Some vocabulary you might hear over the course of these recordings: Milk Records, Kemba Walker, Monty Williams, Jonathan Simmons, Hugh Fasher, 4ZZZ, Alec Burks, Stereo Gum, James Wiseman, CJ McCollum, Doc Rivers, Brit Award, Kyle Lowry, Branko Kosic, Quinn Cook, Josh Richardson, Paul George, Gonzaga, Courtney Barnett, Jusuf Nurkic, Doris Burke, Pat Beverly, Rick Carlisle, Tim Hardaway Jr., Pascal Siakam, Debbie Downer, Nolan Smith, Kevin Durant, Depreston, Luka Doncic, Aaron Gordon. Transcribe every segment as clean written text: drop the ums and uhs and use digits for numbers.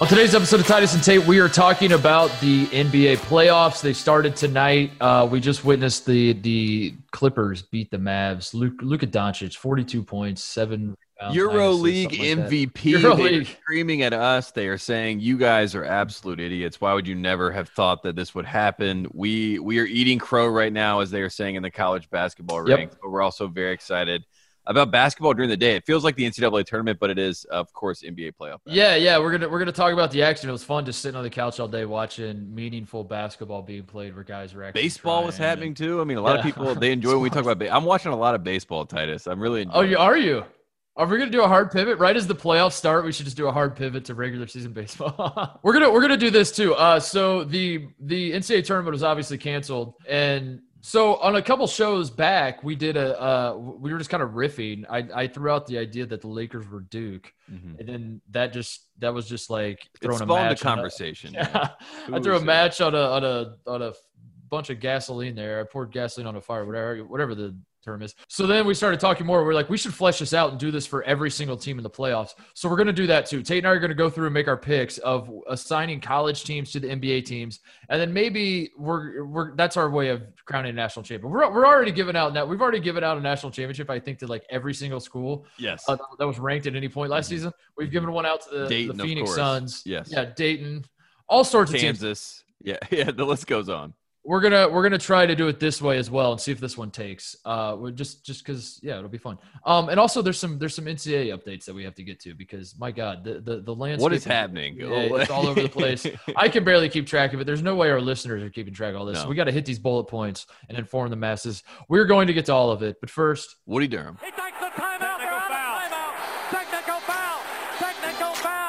On today's episode of Titus and Tate, we are talking about the NBA playoffs. They started tonight. We just witnessed the Clippers beat the Mavs. Luka Doncic, 42 points, 7 rebounds. EuroLeague MVP. They're screaming at us. They are saying, you guys are absolute idiots. Why would you never have thought that this would happen? We are eating crow right now, as they are saying in the college basketball ranks. But we're also very excited about basketball during the day. It feels like the NCAA tournament, but it is, of course, NBA playoff. Yeah, we're gonna talk about the action. It was fun just sitting on the couch all day watching meaningful basketball being played where guys were actually baseball was happening too. I mean, a lot of people, they enjoy when we talk about baseball. I'm watching a lot of baseball, Titus. I'm really enjoying it. Are you? Are we gonna do a hard pivot right as the playoffs start? We should just do a hard pivot to regular season baseball. we're gonna do this too. So the NCAA tournament was obviously canceled, and so on a couple shows back, we did we were just kind of riffing. I threw out the idea that the Lakers were Duke, and then that was just like throwing a match. It's spawned a conversation. I threw a match on a bunch of gasoline there. I poured gasoline on a fire, whatever the term is. So then we started talking more. We're like, we should flesh this out and do this for every single team in the playoffs. So we're going to do that too. Tate and I are going to go through and make our picks of assigning college teams to the NBA teams, and then maybe that's our way of crowning a national champion. We're already giving out now. We've already given out a national championship, I think, to like every single school. Yes, that was ranked at any point last season. We've given one out to the Phoenix Suns. Yes, yeah, Dayton, all sorts of teams. Yeah. The list goes on. We're gonna try to do it this way as well and see if this one takes. We're just because it'll be fun. And also there's some NCAA updates that we have to get to because my God, the landscape. What is happening? It's all over the place. I can barely keep track of it. There's no way our listeners are keeping track of all this. No. So we got to hit these bullet points and inform the masses. We're going to get to all of it, but first, Woody Durham. He takes the timeout. They're out of timeout. Technical foul. Technical foul.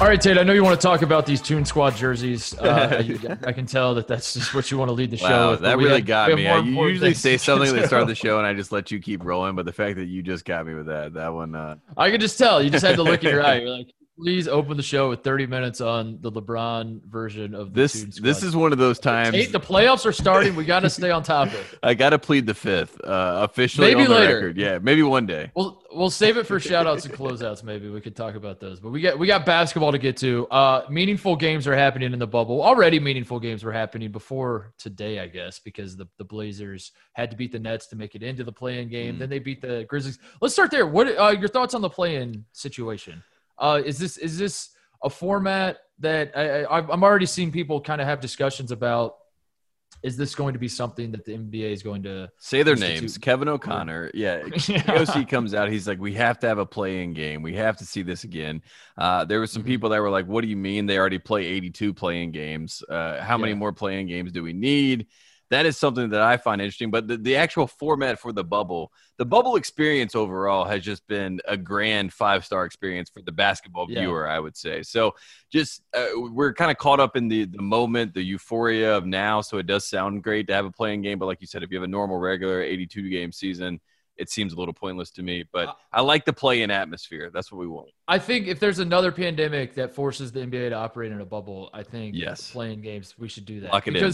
All right, Tate, I know you want to talk about these Toon Squad jerseys. I can tell that's just what you want to lead the show with. That really got me. You usually say something at the start of the show, and I just let you keep rolling, but the fact that you just got me with that one. I could just tell. You just had to look in your eye. You're like, please open the show with 30 minutes on the LeBron version of this. This is one of those times. Tate, the playoffs are starting. We got to stay on top of it. I got to plead the fifth officially. Maybe on the later. Record. Yeah, maybe one day. We'll save it for shout-outs and closeouts. Maybe we could talk about those. But we got basketball to get to. Meaningful games are happening in the bubble. Already meaningful games were happening before today, I guess, because the Blazers had to beat the Nets to make it into the play-in game. Then they beat the Grizzlies. Let's start there. What are your thoughts on the play-in situation? Is this a format that I'm already seeing people kind of have discussions about? Is this going to be something that the NBA is going to say their names? Kevin O'Connor. Yeah. KOC comes out. He's like, we have to have a play-in game. We have to see this again. There were some people that were like, what do you mean? They already play 82 play-in games. How many more play-in games do we need? That is something that I find interesting. But the actual format for the bubble experience overall has just been a grand 5-star experience for the basketball viewer, I would say. So just we're kind of caught up in the moment, the euphoria of now. So it does sound great to have a play-in game. But like you said, if you have a normal, regular 82-game season, it seems a little pointless to me, but I like the play-in atmosphere. That's what we want. I think if there's another pandemic that forces the NBA to operate in a bubble, I think play-in games, we should do that. Lock it in.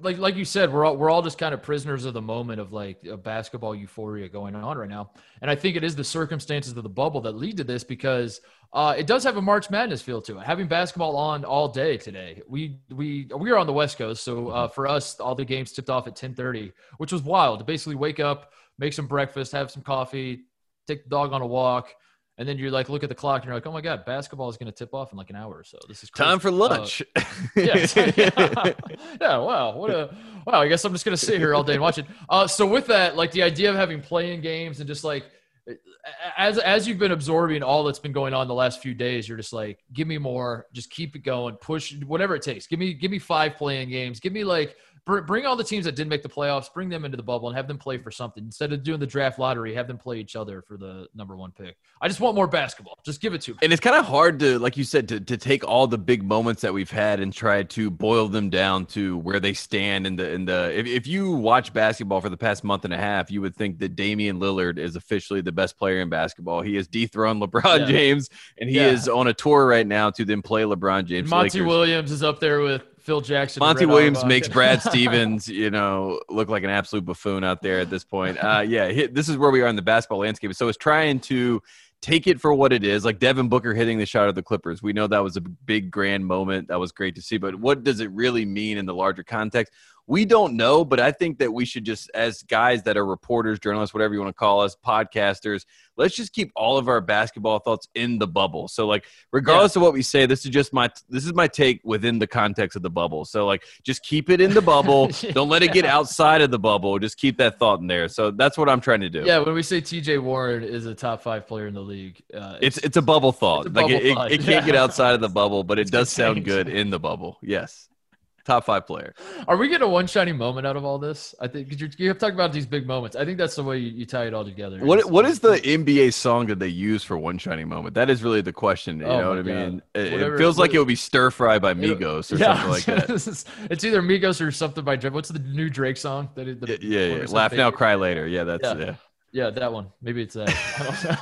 Like you said, we're all just kind of prisoners of the moment of like a basketball euphoria going on right now. And I think it is the circumstances of the bubble that lead to this because it does have a March Madness feel to it. Having basketball on all day today, we are on the West Coast. So for us, all the games tipped off at 10:30, which was wild to basically wake up, make some breakfast, have some coffee, take the dog on a walk. And then you like look at the clock and you're like, oh my God, basketball is going to tip off in like an hour or so. This is crazy. Time for lunch. Wow. Wow. I guess I'm just going to sit here all day and watch it. So with that, like the idea of having play-in games and just like as you've been absorbing all that's been going on the last few days, you're just like, give me more. Just keep it going. Push whatever it takes. Give me 5 play-in games. Give me like. Bring all the teams that didn't make the playoffs, bring them into the bubble and have them play for something. Instead of doing the draft lottery, have them play each other for the number 1 pick. I just want more basketball. Just give it to me. And it's kind of hard to, like you said, to take all the big moments that we've had and try to boil them down to where they stand in the if you watch basketball for the past month and a half, you would think that Damian Lillard is officially the best player in basketball. He has dethroned LeBron James, and he is on a tour right now to then play LeBron James. Monty Williams is up there with Phil Jackson. Monty Williams makes Brad Stevens, look like an absolute buffoon out there at this point. This is where we are in the basketball landscape. So it's trying to take it for what it is, like Devin Booker hitting the shot of the Clippers. We know that was a big, grand moment. That was great to see. But what does it really mean in the larger context? We don't know, but I think that we should just, as guys that are reporters, journalists, whatever you want to call us, podcasters, let's just keep all of our basketball thoughts in the bubble. So, regardless of what we say, this is my take within the context of the bubble. So, just keep it in the bubble. Don't let it get outside of the bubble. Just keep that thought in there. So that's what I'm trying to do. Yeah, when we say T.J. Warren is a top 5 player in the league, it's a bubble thought. It's a bubble thought. It can't get outside of the bubble, but it does sound good in the bubble. Yes. Top 5 player. Are we getting a one shiny moment out of all this? I think you have talked about these big moments. I think that's the way you tie it all together. What is the NBA song that they use for one shiny moment? That is really the question. You know what I mean? It feels like it would be Stir Fry by Migos or something like that. It's either Migos or something by Drake. What's the new Drake song? Laugh Now, Cry Later. Yeah. Yeah, that one. Maybe it's that.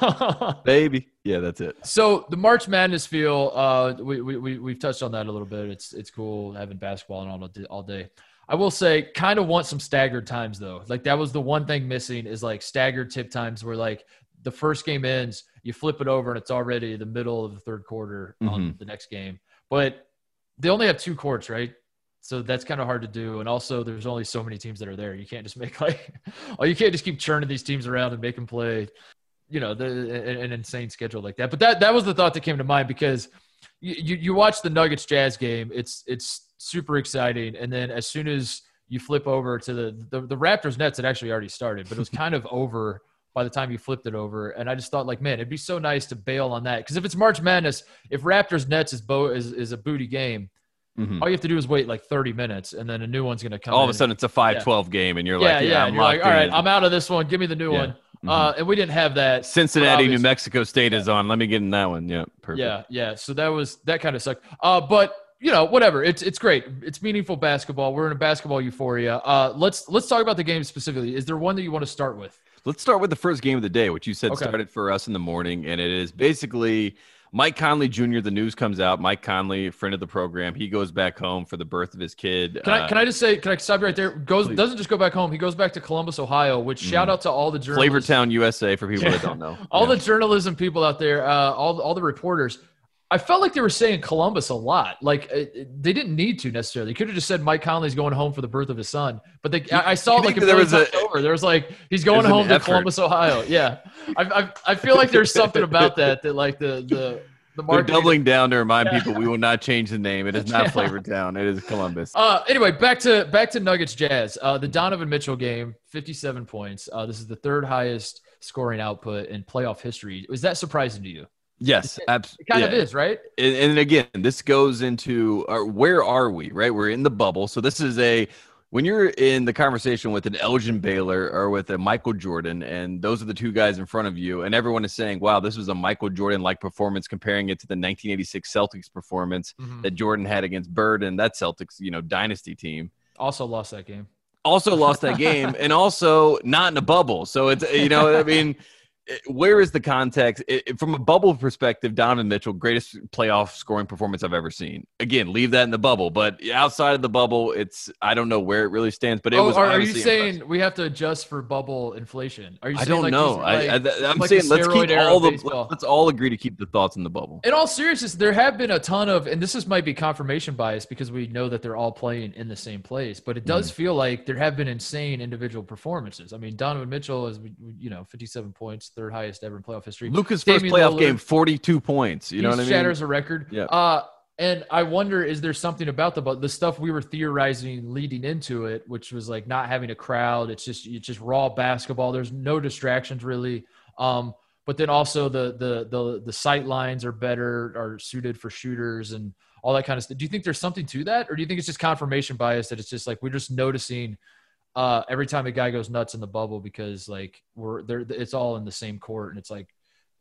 I don't know. Baby. Yeah, that's it. So the March Madness feel, we've touched on that a little bit. It's cool having basketball and all day. I will say, kind of want some staggered times, though. That was the one thing missing is, staggered tip times where, the first game ends, you flip it over, and it's already the middle of the third quarter on the next game. But they only have 2 courts, right? So that's kind of hard to do. And also there's only so many teams that are there. You can't just make you can't just keep churning these teams around and make them play, an insane schedule like that. But that was the thought that came to mind because you watch the Nuggets Jazz game. It's super exciting. And then as soon as you flip over to the Raptors Nets, it actually already started, but it was kind of over by the time you flipped it over. And I just thought man, it'd be so nice to bail on that. Cause if it's March Madness, if Raptors Nets is a booty game, all you have to do is wait 30 minutes, and then a new one's going to come. All of a sudden, it's a 5-12 game, and you're all right, I'm out of this one. Give me the new one. And we didn't have that. Cincinnati, New Mexico State is on. Let me get in that one. Yeah, perfect. Yeah. So that kind of sucked. But whatever. It's great. It's meaningful basketball. We're in a basketball euphoria. Let's talk about the game specifically. Is there one that you want to start with? Let's start with the first game of the day, which you said started for us in the morning, and it is basically. Mike Conley Jr., the news comes out. Mike Conley, friend of the program, he goes back home for the birth of his kid. Can I stop you right there? Doesn't just go back home. He goes back to Columbus, Ohio, which shout out to all the journalists. Flavortown, USA, for people that don't know. All the journalism people out there, all the reporters. I felt like they were saying Columbus a lot. They didn't need to necessarily. They could have just said Mike Conley's going home for the birth of his son. But I saw he's going home to Columbus, Ohio. Yeah. I feel like there's something about that market. They're doubling down to remind people we will not change the name. It is not Flavortown. It is Columbus. Anyway, back to Nuggets Jazz. The Donovan Mitchell game, 57 points. This is the third highest scoring output in playoff history. Was that surprising to you? Yes, absolutely. It kind of is, right? And again, this goes into where are we, right? We're in the bubble. So this is when you're in the conversation with an Elgin Baylor or with a Michael Jordan, and those are the two guys in front of you, and everyone is saying, wow, this was a Michael Jordan-like performance, comparing it to the 1986 Celtics performance that Jordan had against Bird and that Celtics, dynasty team. Also lost that game. And also not in a bubble. So it's, where is the context? From a bubble perspective, Donovan Mitchell, greatest playoff scoring performance I've ever seen. Again, leave that in the bubble. But outside of the bubble, I don't know where it really stands. But it was. Are you saying we have to adjust for bubble inflation? Are you? I don't know. I'm saying let's keep let's all agree to keep the thoughts in the bubble. In all seriousness, there have been a ton of, and this might be confirmation bias because we know that they're all playing in the same place. But it does feel like there have been insane individual performances. I mean, Donovan Mitchell is 57 points. Third highest ever in playoff history. Luka's first playoff game, 42 points. You know what I mean? Shatters a record. Yeah. And I wonder, is there something about the stuff we were theorizing leading into it, which was not having a crowd. It's just raw basketball. There's no distractions really. But then also the sight lines are better, are suited for shooters and all that kind of stuff. Do you think there's something to that, or do you think it's just confirmation bias that it's just we're just noticing? Every time a guy goes nuts in the bubble because we're there, it's all in the same court, and it's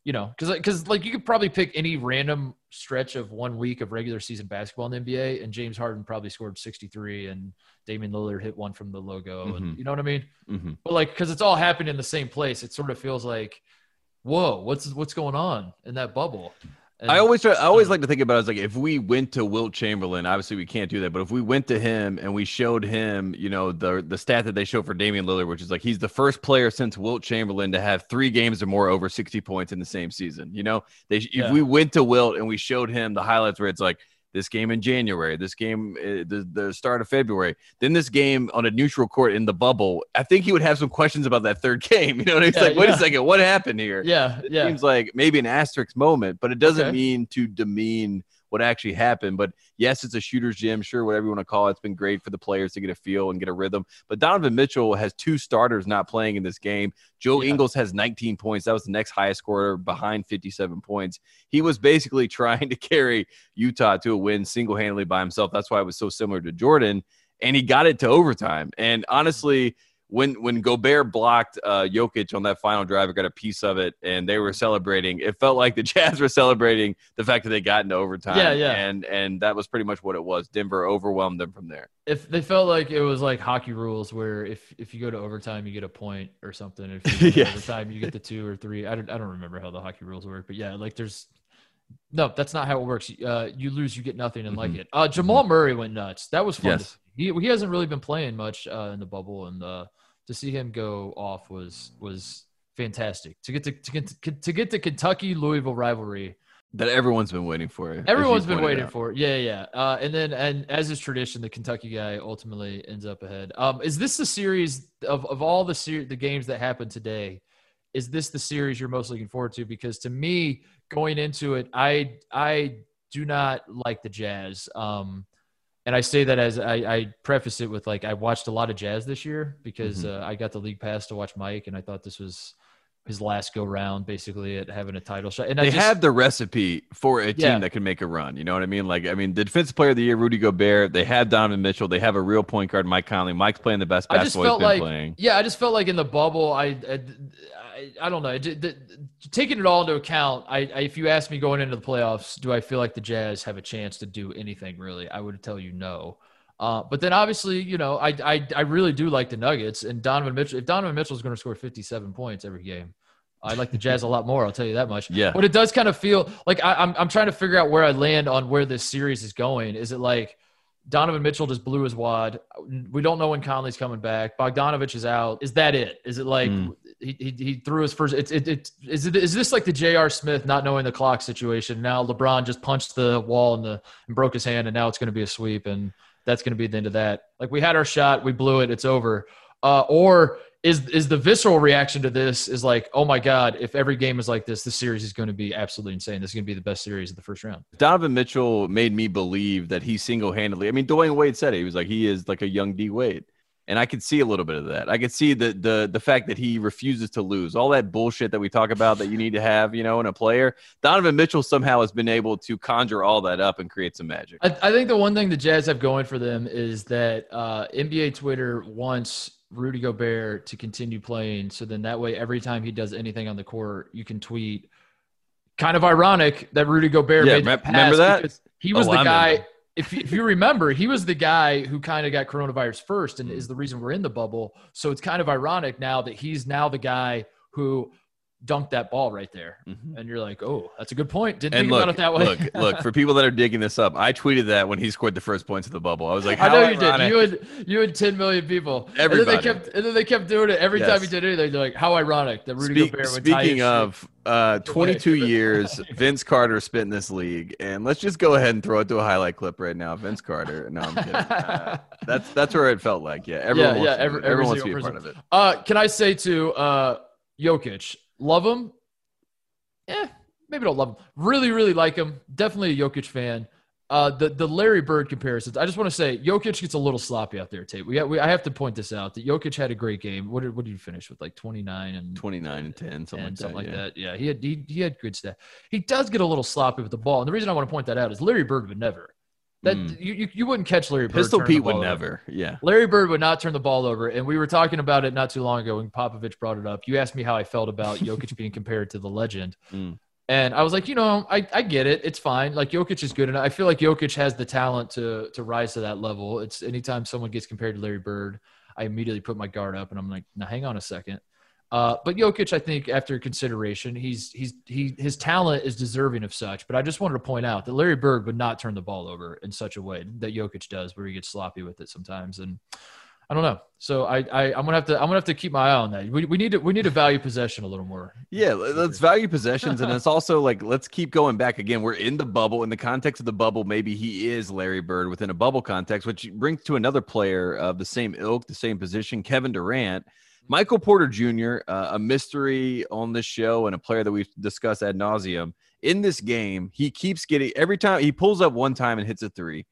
because you could probably pick any random stretch of 1 week of regular season basketball in the NBA, and James Harden probably scored 63, and Damian Lillard hit one from the logo, and you know what I mean. But because it's all happened in the same place, it sort of feels like, whoa, what's going on in that bubble? I always like to think about it as like, if we went to Wilt Chamberlain, obviously we can't do that, but if we went to him and we showed him, you know, the stat that they show for Damian Lillard, which is like, he's the first player since Wilt Chamberlain to have 3 games or more over 60 points in the same season. You know, if we went to Wilt and we showed him the highlights where it's like, this game in January, this game, the start of February, then this game on a neutral court in the bubble, I think he would have some questions about that third game. You know what I mean? It's like, wait a second, what happened here? It seems like maybe an asterisk moment, but it doesn't mean to demean what actually happened. But yes, it's a shooter's gym, sure, whatever you want to call it. It's been great for the players to get a feel and get a rhythm. But Donovan Mitchell has 2 starters not playing in this game. Joe Ingles has 19 points. That was the next highest scorer behind 57 points. He was basically trying to carry Utah to a win single-handedly by himself. That's why it was so similar to Jordan. And he got it to overtime. And honestly, when Gobert blocked Jokic on that final drive, I got a piece of it, and they were celebrating. It felt like the Jazz were celebrating the fact that they got into overtime. And that was pretty much what it was. Denver overwhelmed them from there. If they felt like it was like hockey rules where if you go to overtime, you get a point or something. If you go to overtime, you get the 2 or 3. I don't remember how the hockey rules work, but yeah, like there's – no, that's not how it works. You lose, you get nothing and like it. Jamal Murray went nuts. That was fun. Yes. He hasn't really been playing much in the bubble, and to see him go off was fantastic. To get the Kentucky-Louisville rivalry that everyone's been waiting for. Everyone's been waiting for it. Yeah. And as is tradition, the Kentucky guy ultimately ends up ahead. Is this the series of all the games that happened today? Is this the series you're most looking forward to? Because to me, going into it, I do not like the Jazz. And I say that as I preface it with, like, I watched a lot of Jazz this year because I got the league pass to watch Mike, and I thought this was his last go round basically at having a title shot. And they have the recipe for a team that can make a run. You know what I mean? Like, I mean, the defensive player of the year, Rudy Gobert, they have Donovan Mitchell. They have a real point guard, Mike Conley. Mike's playing the best basketball he's been playing. Yeah, I just felt like in the bubble, I don't know. Taking it all into account, if you asked me going into the playoffs, do I feel like the Jazz have a chance to do anything really? I would tell you no. But then obviously, you know, I really do like the Nuggets and Donovan Mitchell. If Donovan Mitchell is going to score 57 points every game, I like the Jazz a lot more. I'll tell you that much. Yeah. But it does kind of feel like I'm trying to figure out where I land on where this series is going. Is it like Donovan Mitchell just blew his wad? We don't know when Conley's coming back. Bogdanovich is out. Is that it? Is it like he threw his first? Is this like the J.R. Smith not knowing the clock situation? Now LeBron just punched the wall and broke his hand, and now it's going to be a sweep and that's going to be the end of that. Like, we had our shot, we blew it, it's over. Or is the visceral reaction to this is like, oh my God, if every game is like this, the series is going to be absolutely insane. This is going to be the best series of the first round. Donovan Mitchell made me believe that he single-handedly, I mean, Dwayne Wade said it. He was like, he is like a young D Wade. And I could see a little bit of that. I could see the fact that he refuses to lose. All that bullshit that we talk about that you need to have, you know, in a player. Donovan Mitchell somehow has been able to conjure all that up and create some magic. I think the one thing the Jazz have going for them is that NBA Twitter wants Rudy Gobert to continue playing. So then that way, every time he does anything on the court, you can tweet. Kind of ironic that Rudy Gobert made the pass. Remember that? He was the guy... If you remember, he was the guy who kind of got coronavirus first and is the reason we're in the bubble. So it's kind of ironic now that he's now the guy who dunked that ball right there. And you're like, oh, that's a good point. Didn't think about it that way. Look, for people that are digging this up, I tweeted that when he scored the first points of the bubble. I was like, I know you did. You and 10 million people. Everybody. And then they kept doing it every time he did anything. They're like, how ironic that Rudy Gobert would tie his shoe. 22 years, Vince Carter spent in this league, and let's just go ahead and throw it to a highlight clip right now. Vince Carter. No, I'm kidding. That's where it felt like. Yeah, everyone wants to be a part of it. Can I say to Jokic, love him? Maybe don't love him. Really, really like him. Definitely a Jokic fan. The Larry Bird comparisons. I just want to say Jokic gets a little sloppy out there, Tate. I have to point this out that Jokic had a great game. What did you finish with? Like 29 and 10, something like that. Yeah, he had good stat. He does get a little sloppy with the ball, and the reason I want to point that out is Larry Bird would never. You wouldn't catch Larry Bird. Pistol Pete would never. Yeah, Larry Bird would not turn the ball over, and we were talking about it not too long ago when Popovich brought it up. You asked me how I felt about Jokic being compared to the legend. And I was like, you know, I get it. It's fine. Like, Jokic is good. And I feel like Jokic has the talent to rise to that level. It's anytime someone gets compared to Larry Bird, I immediately put my guard up and I'm like, now hang on a second. But Jokic, I think after consideration, his talent is deserving of such. But I just wanted to point out that Larry Bird would not turn the ball over in such a way that Jokic does, where he gets sloppy with it sometimes. And I don't know. So I'm gonna have to keep my eye on that. We need to value possession a little more. Yeah, let's value possessions, and it's also like let's keep going back again. We're in the bubble. In the context of the bubble, maybe he is Larry Bird within a bubble context, which brings to another player of the same ilk, the same position, Kevin Durant. Michael Porter Jr., a mystery on this show and a player that we've discussed ad nauseum. In this game, he keeps getting – every time – he pulls up one time and hits a three,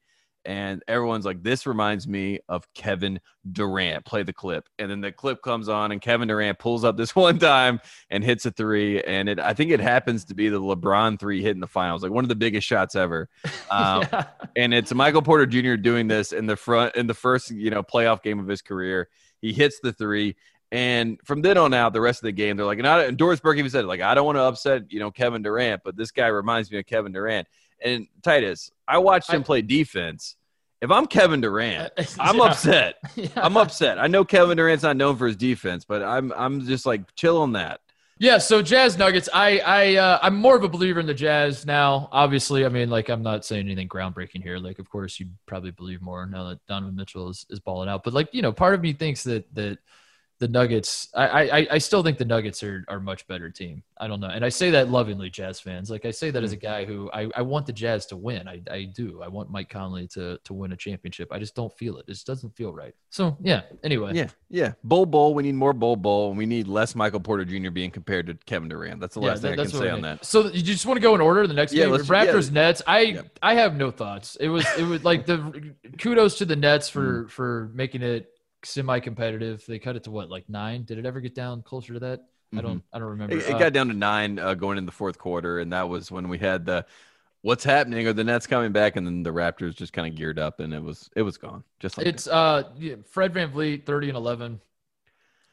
and everyone's like, this reminds me of Kevin Durant. Play the clip. And then the clip comes on, and Kevin Durant pulls up this one time and hits a three, and I think it happens to be the LeBron three hit in the finals, like one of the biggest shots ever. Yeah. And it's Michael Porter Jr. doing this in the first playoff game of his career. He hits the three. And from then on out, the rest of the game, they're like, and Doris Burke even said, like, I don't want to upset, Kevin Durant, but this guy reminds me of Kevin Durant. And Titus, I watched him play defense. If I'm Kevin Durant, I'm upset. Yeah. I'm upset. I know Kevin Durant's not known for his defense, but I'm just like chill on that. Yeah, so Jazz Nuggets, I'm more of a believer in the Jazz now. Obviously, I mean, like, I'm not saying anything groundbreaking here. Like, of course, you'd probably believe more now that Donovan Mitchell is balling out. But, like, part of me thinks that the Nuggets, I still think the Nuggets are a much better team. I don't know. And I say that lovingly, Jazz fans. Like, I say that as a guy who I want the Jazz to win. I do. I want Mike Conley to win a championship. I just don't feel it. It just doesn't feel right. So, yeah, anyway. Yeah. Bowl. We need more bowl. And we need less Michael Porter Jr. being compared to Kevin Durant. That's the last thing I can say on that. So, you just want to go in order the next game? Raptors, Nets. I have no thoughts. It was like the kudos to the Nets for making it semi-competitive. They cut it to what, like 9? Did it ever get down closer to that? I don't remember. It got down to 9 going into the fourth quarter, and that was when we had the what's happening or the Nets coming back, and then the Raptors just kind of geared up, and it was gone. Just like it's that. Fred VanVleet, 30 and 11.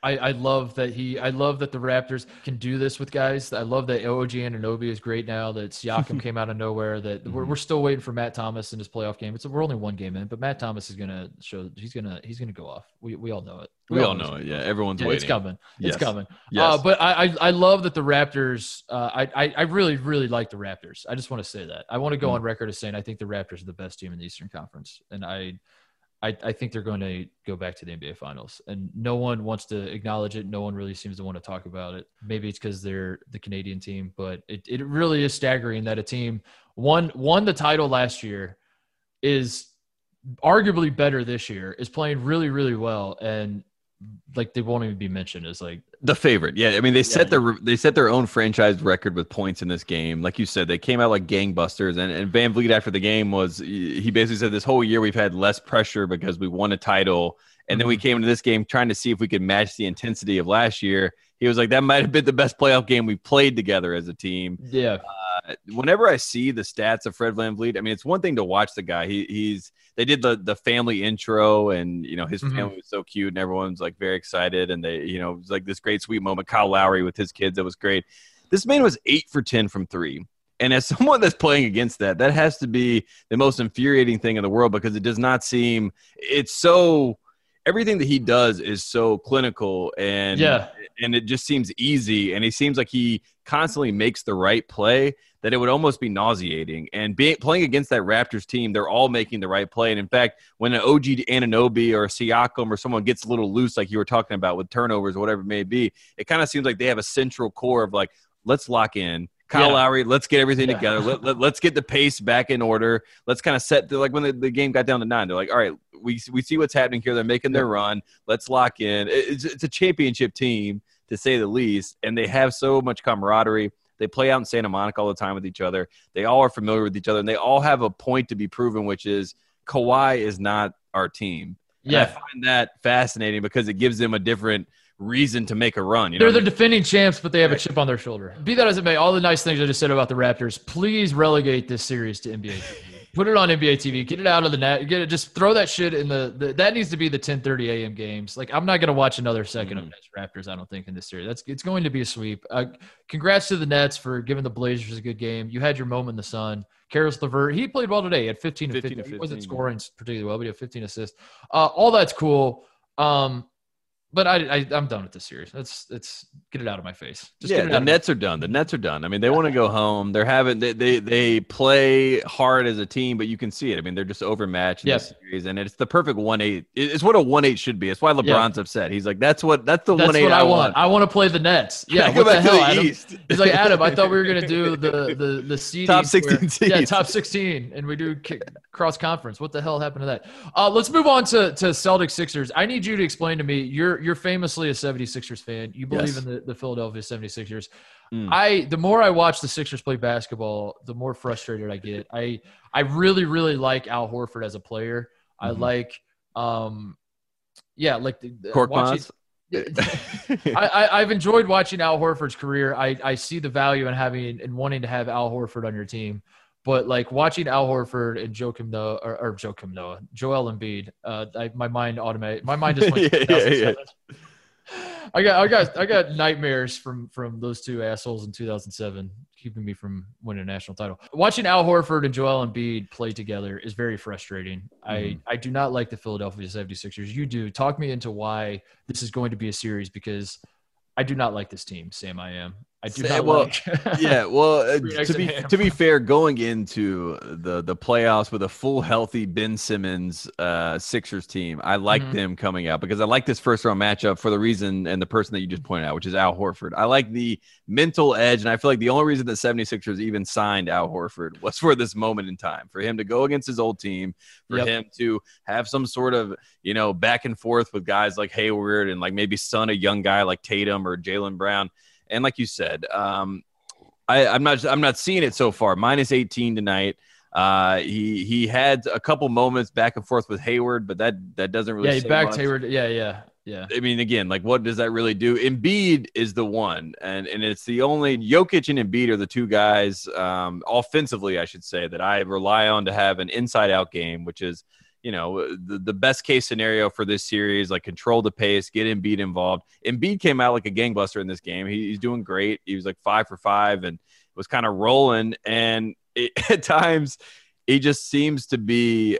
I love that the Raptors can do this with guys. I love that OG Anunoby is great now, that Siakam came out of nowhere, that we're still waiting for Matt Thomas in his playoff game. We're only one game in, but Matt Thomas is going to show he's going to go off. We all know it. We all know it. Yeah, everyone's waiting. It's coming. Yes. It's coming. Yes. But I love that the Raptors I really, really like the Raptors. I just want to say that. I want to go on record as saying I think the Raptors are the best team in the Eastern Conference, and I think they're going to go back to the NBA Finals, and no one wants to acknowledge it. No one really seems to want to talk about it. Maybe it's because they're the Canadian team, but it really is staggering that a team won the title last year, is arguably better this year, is playing really, really well, and like they won't even be mentioned as like the favorite. Yeah, I mean they set their own franchise record with points in this game. Like you said, they came out like gangbusters, and VanVleet after the game he basically said this whole year we've had less pressure because we won a title, and then we came into this game trying to see if we could match the intensity of last year. He was like, that might have been the best playoff game we played together as a team. Yeah. Whenever I see the stats of Fred VanVleet, I mean, it's one thing to watch the guy. They did the family intro, and his family was so cute, and everyone's like very excited, and they it was like this great sweet moment. Kyle Lowry with his kids, that was great. This man was 8 for 10 from 3, and as someone that's playing against that has to be the most infuriating thing in the world, because it does not seem it's so. Everything that he does is so clinical, and and it just seems easy, and he seems like he constantly makes the right play, that it would almost be nauseating. And playing against that Raptors team, they're all making the right play. And, in fact, when an OG Anunoby or a Siakam or someone gets a little loose like you were talking about with turnovers or whatever it may be, it kind of seems like they have a central core of, like, let's lock in. Kyle Lowry, let's get everything together. Let's get the pace back in order. Let's kind of set – like when the game got down to 9, they're like, all right, we see what's happening here. They're making their run. Let's lock in. It's a championship team, to say the least, and they have so much camaraderie. They play out in Santa Monica all the time with each other. They all are familiar with each other, and they all have a point to be proven, which is Kawhi is not our team. Yeah. And I find that fascinating because it gives them a different – reason to make a run. They're the defending champs, but they have a chip on their shoulder. Be that as it may, all the nice things I just said about the Raptors, please relegate this series to NBA TV. Put it on NBA TV. Get it out of the net. Get it. Just throw that shit in the that needs to be the 10:30 a.m. games. Like, I'm not going to watch another second of Nets Raptors, I don't think, in this series. It's going to be a sweep. Congrats to the Nets for giving the Blazers a good game. You had your moment in the sun. Caris LeVert, he played well today. He had 15 to 15. He wasn't scoring particularly well, but he had 15 assists. All that's cool. But I'm done with this series. Let's get it out of my face. The Nets are done. The Nets are done. I mean, they want to go home. They play hard as a team, but you can see it. I mean, they're just overmatched in this series, and it's the perfect 1-8. It's what a 1-8 should be. It's why LeBron's upset. He's like, that's 1-8 I want. I want to play the Nets. Yeah, go back to the East. Adam? He's like, Adam, I thought we were gonna do the seedings top 16 teams. Yeah, top 16, and we do cross conference. What the hell happened to that? Let's move on to Celtics Sixers. I need you to explain to me you're famously a 76ers fan. You believe in the Philadelphia 76ers. The more I watch the Sixers play basketball, the more frustrated I get. I really, really like Al Horford as a player. Mm-hmm. I like Korkmaz. I've enjoyed watching Al Horford's career. I see the value in having and wanting to have Al Horford on your team. But, like, watching Al Horford and Joel Embiid, my mind just went to 2007. I got nightmares from those two assholes in 2007, keeping me from winning a national title. Watching Al Horford and Joel Embiid play together is very frustrating. Mm-hmm. I do not like the Philadelphia 76ers. You do. Talk me into why this is going to be a series, because I do not like this team, Sam. To be fair, going into the playoffs with a full healthy Ben Simmons Sixers team, I like them coming out because I like this first round matchup for the reason and the person that you just pointed out, which is Al Horford. I like the mental edge, and I feel like the only reason the 76ers even signed Al Horford was for this moment in time, for him to go against his old team, for him to have some sort of back and forth with guys like Hayward and like maybe son a young guy like Tatum or Jaylen Brown. And like you said, I'm not seeing it so far. -18 tonight. He had a couple moments back and forth with Hayward, but that doesn't really. Yeah, he backed much. Hayward. Yeah. I mean, again, like, what does that really do? Embiid is the one, and it's the only. Jokic and Embiid are the two guys, offensively, I should say, that I rely on to have an inside-out game, which is, the best case scenario for this series, like control the pace, get Embiid involved. Embiid came out like a gangbuster in this game. He's doing great. He was like 5 for 5 and was kind of rolling. And at times he just seems to be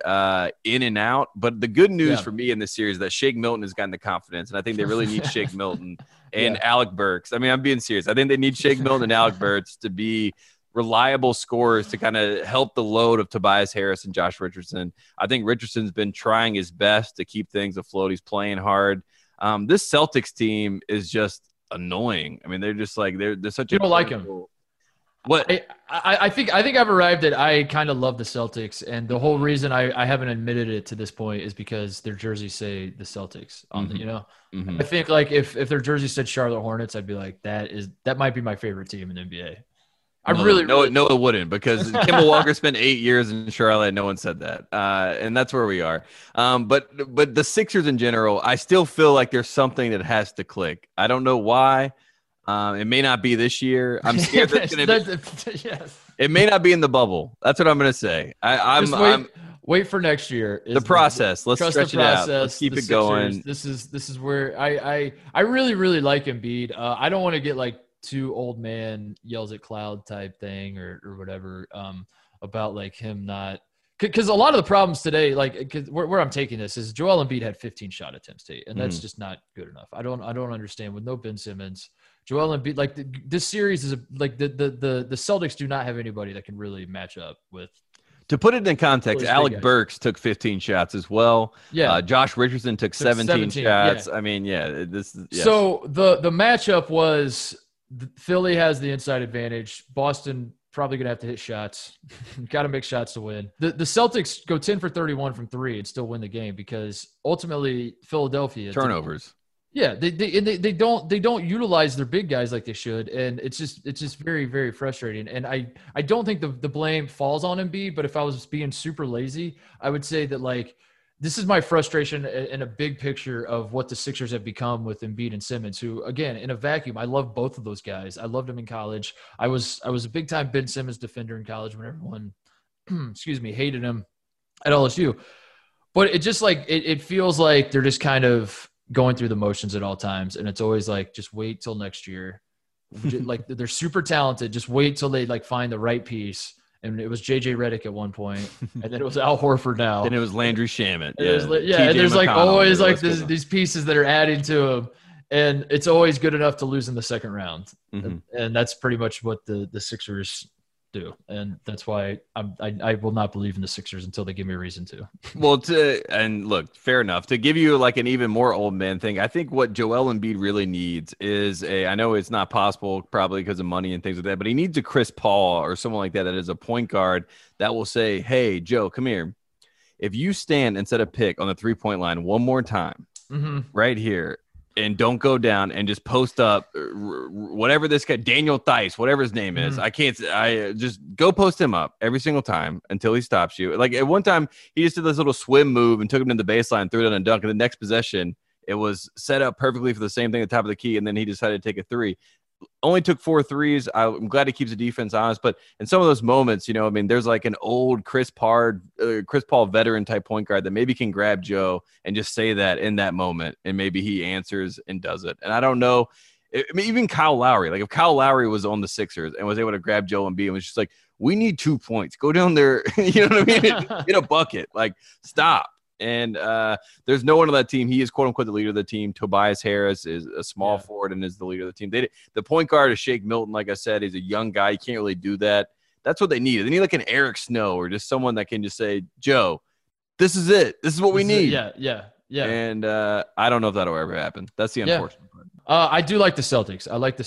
in and out. But the good news for me in this series is that Shake Milton has gotten the confidence. And I think they really need Shake Milton and Alec Burks. I mean, I'm being serious. I think they need Shake Milton and Alec Burks to be reliable scorers to kind of help the load of Tobias Harris and Josh Richardson. I think Richardson's been trying his best to keep things afloat. He's playing hard. This Celtics team is just annoying. I mean, they're just like they're such. You don't like him. What I think I've arrived at. I kind of love the Celtics, and the whole reason I haven't admitted it to this point is because their jerseys say the Celtics on them. I think like if their jersey said Charlotte Hornets, I'd be like that might be my favorite team in the NBA. No, it wouldn't, because Kemba Walker spent 8 years in Charlotte. And no one said that, and that's where we are. But the Sixers in general, I still feel like there's something that has to click. I don't know why. It may not be this year. I'm scared that's going to be. Yes. It may not be in the bubble. That's what I'm going to say. Wait for next year. The process. Let's stretch it out. Let's keep it going. This is where I really, really like Embiid. I don't want to get like. Two old man yells at cloud type thing or whatever about like him not – because a lot of the problems today, like where I'm taking this is Joel Embiid had 15 shot attempts today, and that's just not good enough. I don't understand with no Ben Simmons. Joel Embiid – like this series is the Celtics do not have anybody that can really match up with – To put it in context, Alec Burks took 15 shots as well. Yeah, Josh Richardson took 17 shots. Yeah. I mean, So the matchup was – Philly has the inside advantage. Boston probably going to have to hit shots. Got to make shots to win. The Celtics go 10 for 31 from three and still win the game because ultimately Philadelphia turnovers. They don't utilize their big guys like they should, and it's just very, very frustrating. And I don't think the blame falls on Embiid, but if I was being super lazy, I would say that like this is my frustration in a big picture of what the Sixers have become with Embiid and Simmons, who, again, in a vacuum, I love both of those guys. I loved them in college. I was a big-time Ben Simmons defender in college when everyone, hated him at LSU. But it just, like, it feels like they're just kind of going through the motions at all times, and it's always like, just wait till next year. Like, they're super talented. Just wait till they, like, find the right piece. and it was JJ Redick at one point, and then it was Al Horford now. Then it was Landry Shamet. Yeah, and there's McConnell, like always like this, these pieces that are adding to him, and it's always good enough to lose in the second round, and that's pretty much what the Sixers do, and that's why I will not believe in the Sixers until they give me a reason to. Well, and look, fair enough. To give you like an even more old man thing, I think what Joel Embiid really needs is I know it's not possible probably because of money and things like that, but he needs a Chris Paul or someone like that that is a point guard that will say, hey, Joe, come here. If you stand and set a pick on the three-point line one more time right here, and don't go down and just post up whatever this guy, Daniel Theis, whatever his name is. I just go post him up every single time until he stops you. Like at one time, he just did this little swim move and took him to the baseline, threw it on a dunk. And the next possession, it was set up perfectly for the same thing at the top of the key. And then he decided to take a three. Only took 4 threes. I'm glad he keeps the defense honest. But in some of those moments, you know, I mean, there's like an old Chris Paul veteran type point guard that maybe can grab Joe and just say that in that moment. And maybe he answers and does it. And I don't know. I mean, even Kyle Lowry, like if Kyle Lowry was on the Sixers and was able to grab Joel Embiid and was just like, we need 2 points. Go down there. You know what I mean? Get a bucket. Like, stop. And there's no one on that team. He is, quote-unquote, the leader of the team. Tobias Harris is a small forward and is the leader of the team. The point guard is Shake Milton, like I said. He's a young guy. He can't really do that. That's what they need. They need like an Eric Snow or just someone that can just say, Joe, this is it. This is what we need. Yeah. And I don't know if that'll ever happen. That's the unfortunate part. I do like the Celtics. I like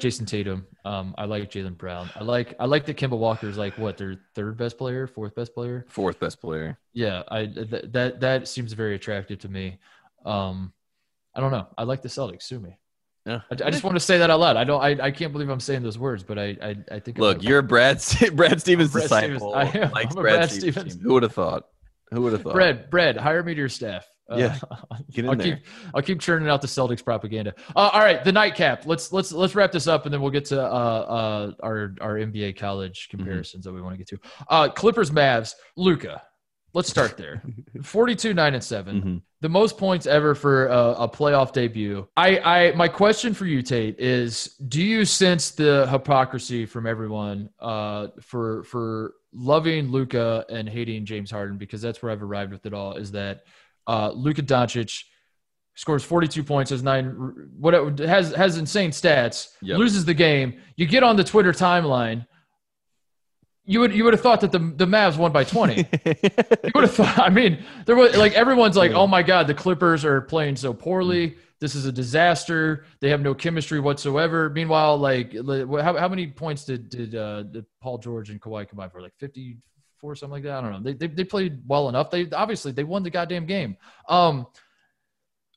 Jason Tatum. I like Jaylen Brown. I like that Kemba Walker is like what, their third best player, fourth best player? Fourth best player. Yeah, that seems very attractive to me. I don't know. I like the Celtics. Sue me. Yeah. I just want to say that out loud. I can't believe I'm saying those words, but I think. Look, you're Brad Stevens' disciple. I am. I'm a Brad Stevens. Who would have thought? Brad, hire me to your staff. Get in there. I'll keep churning out the Celtics propaganda. All right, the nightcap. Let's wrap this up, and then we'll get to our NBA college comparisons that we want to get to. Clippers, Mavs, Luka. Let's start there. 42, 9, and 7. The most points ever for a playoff debut. My question for you, Tate, is: do you sense the hypocrisy from everyone for loving Luka and hating James Harden? Because that's where I've arrived with it all. Is that Luka Doncic scores 42 points, has 9, whatever, has insane stats, loses the game. You get on the Twitter timeline. You would have thought that the Mavs won by 20. You would have thought. I mean, there was like everyone's like, oh my God, the Clippers are playing so poorly. This is a disaster. They have no chemistry whatsoever. Meanwhile, like how many points did Paul George and Kawhi combine for? Like 54, something like that. I don't know. They played well enough. They won the goddamn game.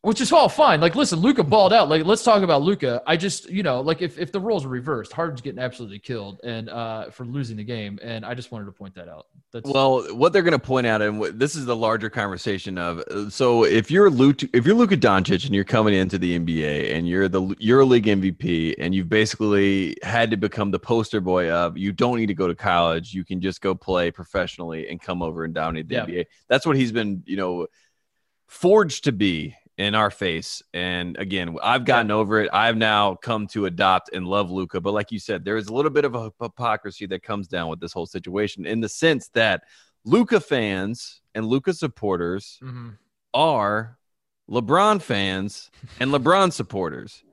Which is all fine. Like, listen, Luka balled out. Like, let's talk about Luka. I just, you know, like if the roles are reversed, Harden's getting absolutely killed and for losing the game. And I just wanted to point that out. What they're going to point out, and this is the larger conversation of, so if you're Luka Doncic and you're coming into the NBA and you're the EuroLeague MVP and you've basically had to become the poster boy of, you don't need to go to college. You can just go play professionally and come over and dominate the NBA. That's what he's been, you know, forged to be. In our face. And again, I've gotten over it. I've now come to adopt and love Luka. But like you said, there is a little bit of a hypocrisy that comes down with this whole situation in the sense that Luka fans and Luka supporters are LeBron fans and LeBron supporters.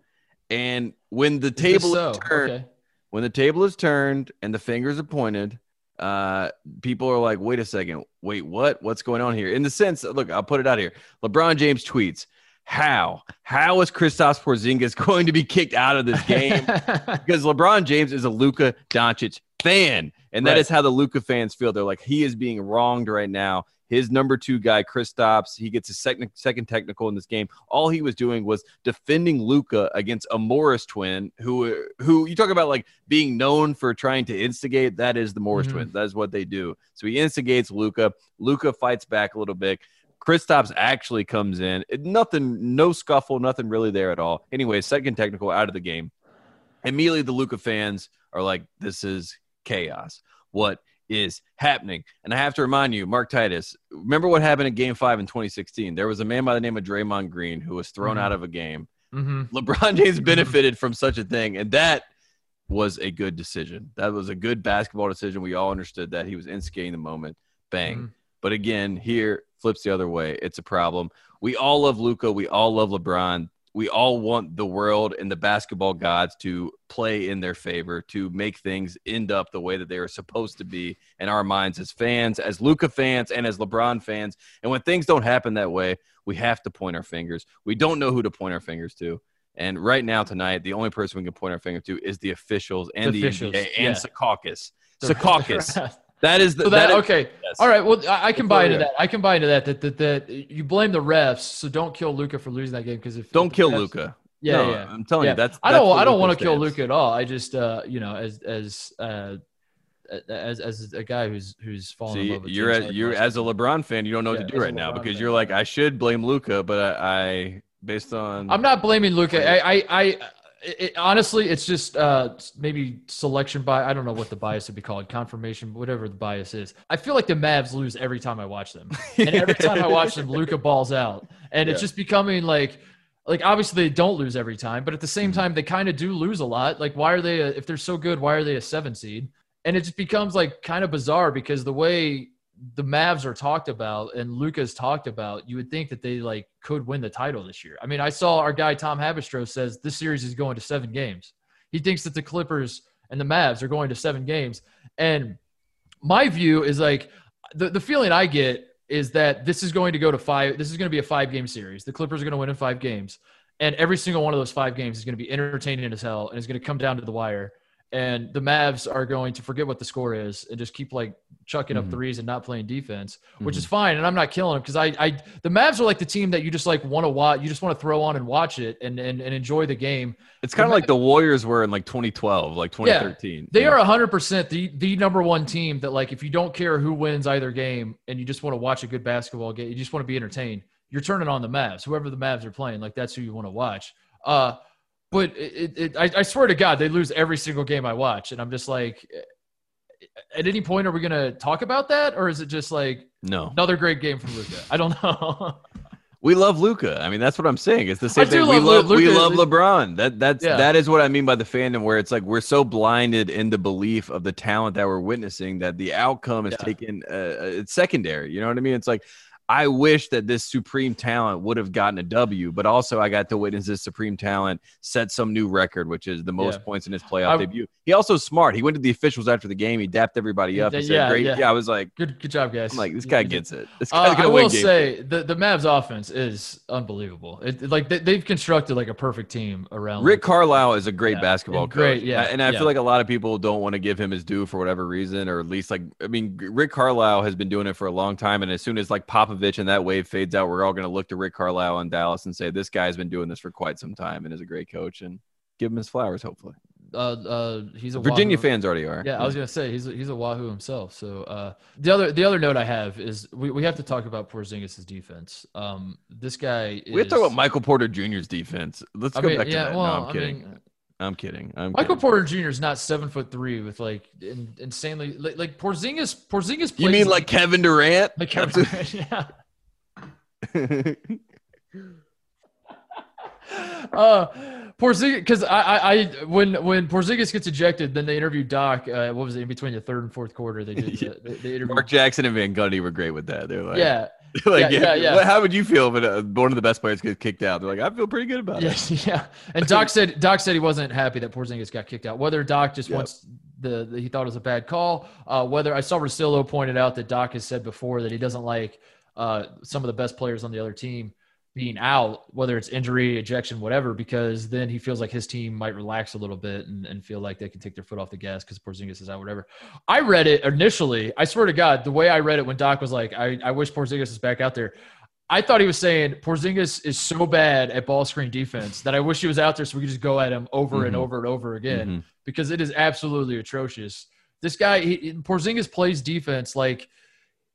And when the table is turned, when the table is turned and the fingers are pointed, people are like, wait a second, wait, what's going on here? In the sense, look, I'll put it out here. LeBron James tweets, how is Kristaps Porziņģis going to be kicked out of this game? Because LeBron James is a Luka Doncic fan. And that is how the Luka fans feel. They're like, he is being wronged right now. His number 2 guy, Kristaps, he gets a second technical in this game. All he was doing was defending Luka against a Morris twin who you talk about like being known for trying to instigate. That is the Morris twins. That is what they do. So he instigates Luka. Luka fights back a little bit. Kristaps actually comes in. Nothing, no scuffle, nothing really there at all. Anyway, second technical out of the game. Immediately the Luka fans are like, this is chaos. What is happening? And I have to remind you, Mark Titus, remember what happened in Game 5 in 2016? There was a man by the name of Draymond Green who was thrown out of a game. LeBron James benefited from such a thing, and that was a good decision. That was a good basketball decision. We all understood that. He was instigating the moment. Bang. Mm-hmm. But again, here, flips the other way. It's a problem. We all love Luka. We all love LeBron. We all want the world and the basketball gods to play in their favor, to make things end up the way that they are supposed to be in our minds as fans, as Luka fans, and as LeBron fans. And when things don't happen that way, we have to point our fingers. We don't know who to point our fingers to. And right now tonight, the only person we can point our finger to is the officials and the officials. NBA and Secaucus. Secaucus. That is the so – that, that okay. Yes. All right, well, I can buy into that. I can buy into that, that you blame the refs, so don't kill Luka for losing that game. Because if Don't kill refs, Luka. Yeah, no, yeah. I'm telling you, that's – I don't want to kill Luka at all. I just, you know, as a guy who's fallen in love with you're as a LeBron fan, you don't know what to do right now because you're like, I should blame Luka, but I based on – I'm not blaming Luka. Honestly, it's just maybe selection bias. I don't know what the bias would be called, confirmation, whatever the bias is. I feel like the Mavs lose every time I watch them. And every time I watch them, Luka balls out. And it's just becoming like obviously they don't lose every time, but at the same time, they kind of do lose a lot. Like, why are they, if they're so good, why are they a 7 seed? And it just becomes like kind of bizarre because the way the Mavs are talked about and Luka's talked about, you would think that they like could win the title this year. I mean, I saw our guy Tom Habistro says this series is going to 7 games. He thinks that the Clippers and the Mavs are going to 7 games. And my view is like the feeling I get is that this is going to go to 5. This is going to be a 5-game series. The Clippers are going to win in 5 games. And every single one of those 5 games is going to be entertaining as hell and is going to come down to the wire. And the Mavs are going to forget what the score is and just keep like chucking up threes and not playing defense, which is fine. And I'm not killing them because the Mavs are like the team that you just like want to watch. You just want to throw on and watch it and enjoy the game. It's kind of like the Warriors were in like 2012, like 2013. Yeah, they are 100% the number one team that like, if you don't care who wins either game and you just want to watch a good basketball game, you just want to be entertained. You're turning on the Mavs, whoever the Mavs are playing. Like that's who you want to watch. But I swear to God, they lose every single game I watch. And I'm just like, at any point, are we going to talk about that? Or is it just like another great game from Luka? I don't know. We love Luka. I mean, that's what I'm saying. It's the same thing. We love LeBron. That is what I mean by the fandom, where it's like we're so blinded in the belief of the talent that we're witnessing that the outcome is taken. It's secondary. You know what I mean? It's like, I wish that this supreme talent would have gotten a W, but also I got to witness this supreme talent set some new record, which is the most points in his playoff debut. He also smart. He went to the officials after the game. He dapped everybody up. He said, great. Yeah, I was like, good job, guys. I'm like, this guy gets it. This guy's gonna win games. I will say the Mavs offense is unbelievable. They've constructed like a perfect team around. Rick Carlisle is a great basketball coach. And I feel like a lot of people don't want to give him his due for whatever reason, or at least like, I mean, Rick Carlisle has been doing it for a long time. And as soon as like Papa and that wave fades out, we're all going to look to Rick Carlisle in Dallas and say this guy's been doing this for quite some time and is a great coach, and give him his flowers. Hopefully, he's a Virginia Wahoo. Fans already are. Yeah, I was going to say he's a Wahoo himself. So the other note I have is we have to talk about Porziņģis' defense. This guy is... we have to talk about Michael Porter Jr.'s defense. Let's go back to that. Well, no, I'm kidding. Michael Porter Jr. is not 7'3" with like insanely like Porziņģis. Porziņģis plays. You mean like Kevin Durant? Like Kevin Durant, Porziņģis, because when Porziņģis gets ejected, then they interview Doc. What was it in between the third and fourth quarter? They did. They interviewed Mark Jackson and Van Gundy were great with that. They're like, how would you feel if one of the best players gets kicked out? They're like, I feel pretty good about it. Yeah. And Doc said he wasn't happy that Porziņģis got kicked out. Whether Doc just wants he thought it was a bad call. Whether I saw Rosillo pointed out that Doc has said before that he doesn't like some of the best players on the other team being out, whether it's injury, ejection, whatever, because then he feels like his team might relax a little bit and feel like they can take their foot off the gas because Porziņģis is out, whatever. I read it initially. I swear to God, the way I read it when Doc was like, I wish Porziņģis is back out there. I thought he was saying Porziņģis is so bad at ball screen defense that I wish he was out there so we could just go at him over and over and over again because it is absolutely atrocious. This guy, Porziņģis plays defense like –